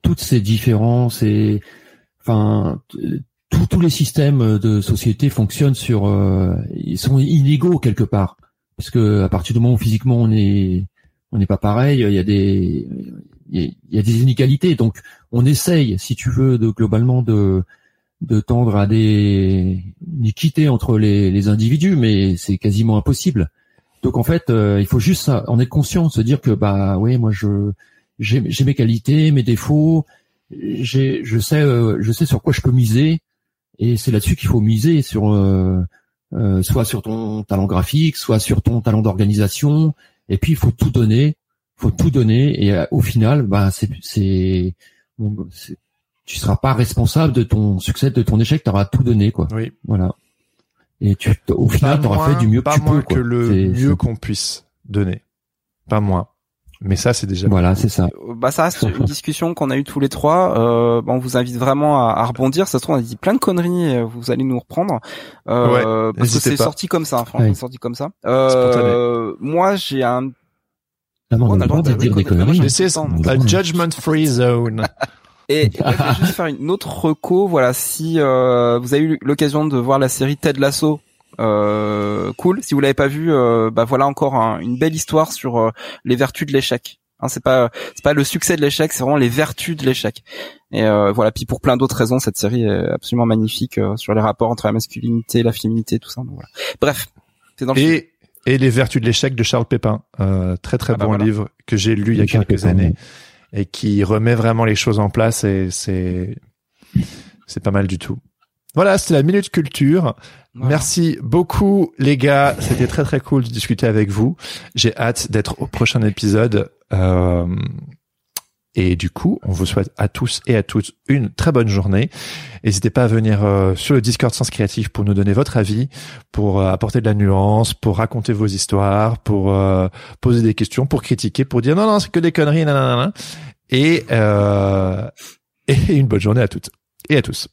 toutes ces différences et, enfin, tous les systèmes de société fonctionnent ils sont illégaux quelque part, parce que à partir du moment où physiquement on n'est pas pareil, il y a des inégalités. Donc on essaye, si tu veux, globalement de tendre à des équités entre les individus, mais c'est quasiment impossible. Donc en fait, il faut juste en être conscient, se dire que moi j'ai mes qualités, mes défauts, je sais sur quoi je peux miser. Et c'est là-dessus qu'il faut miser, soit sur ton talent graphique, soit sur ton talent d'organisation. Et puis, il faut tout donner, Et au final, tu seras pas responsable de ton succès, de ton échec. T'auras tout donné, quoi. Oui. Voilà. Et au final, t'auras fait du mieux que tu peux. Pas moins que le mieux qu'on puisse donner. Pas moins. Mais ça, c'est déjà... Voilà, c'est ça. Ça reste une discussion qu'on a eue tous les trois. On vous invite vraiment à rebondir. Ça se trouve, on a dit plein de conneries. Et vous allez nous reprendre. Parce que c'est sorti comme ça. Franchement, c'est sorti comme ça. Moi, j'ai un... on a le droit de dire des conneries. C'est la judgment-free zone. Et je vais juste faire une autre reco. Voilà, si vous avez eu l'occasion de voir la série Ted Lasso, cool. Si vous l'avez pas vu, bah voilà encore une belle histoire sur les vertus de l'échec. Hein, c'est pas le succès de l'échec, c'est vraiment les vertus de l'échec. Et voilà. Puis pour plein d'autres raisons, cette série est absolument magnifique sur les rapports entre la masculinité, la féminité, tout ça. Donc, voilà. Bref, c'est dans le film. Et les vertus de l'échec de Charles Pépin, très bon voilà. Livre que j'ai lu il y a quelques années et qui remet vraiment les choses en place et c'est pas mal du tout. Voilà, c'était la Minute Culture. Ouais. Merci beaucoup les gars, c'était très très cool de discuter avec vous. J'ai hâte d'être au prochain épisode et du coup, on vous souhaite à tous et à toutes une très bonne journée. N'hésitez pas à venir sur le Discord Sens Créatif pour nous donner votre avis, pour apporter de la nuance, pour raconter vos histoires, pour poser des questions, pour critiquer, pour dire non, c'est que des conneries, nanana. Et une bonne journée à toutes et à tous.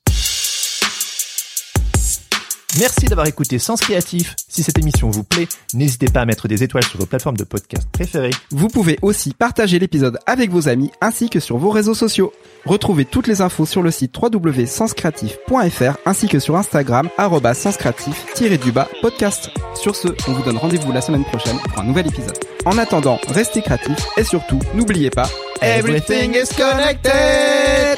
Merci d'avoir écouté Sens Créatif. Si cette émission vous plaît, n'hésitez pas à mettre des étoiles sur vos plateformes de podcast préférées. Vous pouvez aussi partager l'épisode avec vos amis ainsi que sur vos réseaux sociaux. Retrouvez toutes les infos sur le site www.senscreatif.fr ainsi que sur Instagram @senscreatif_podcast. Sur ce, on vous donne rendez-vous la semaine prochaine pour un nouvel épisode. En attendant, restez créatifs et surtout, n'oubliez pas, everything is connected!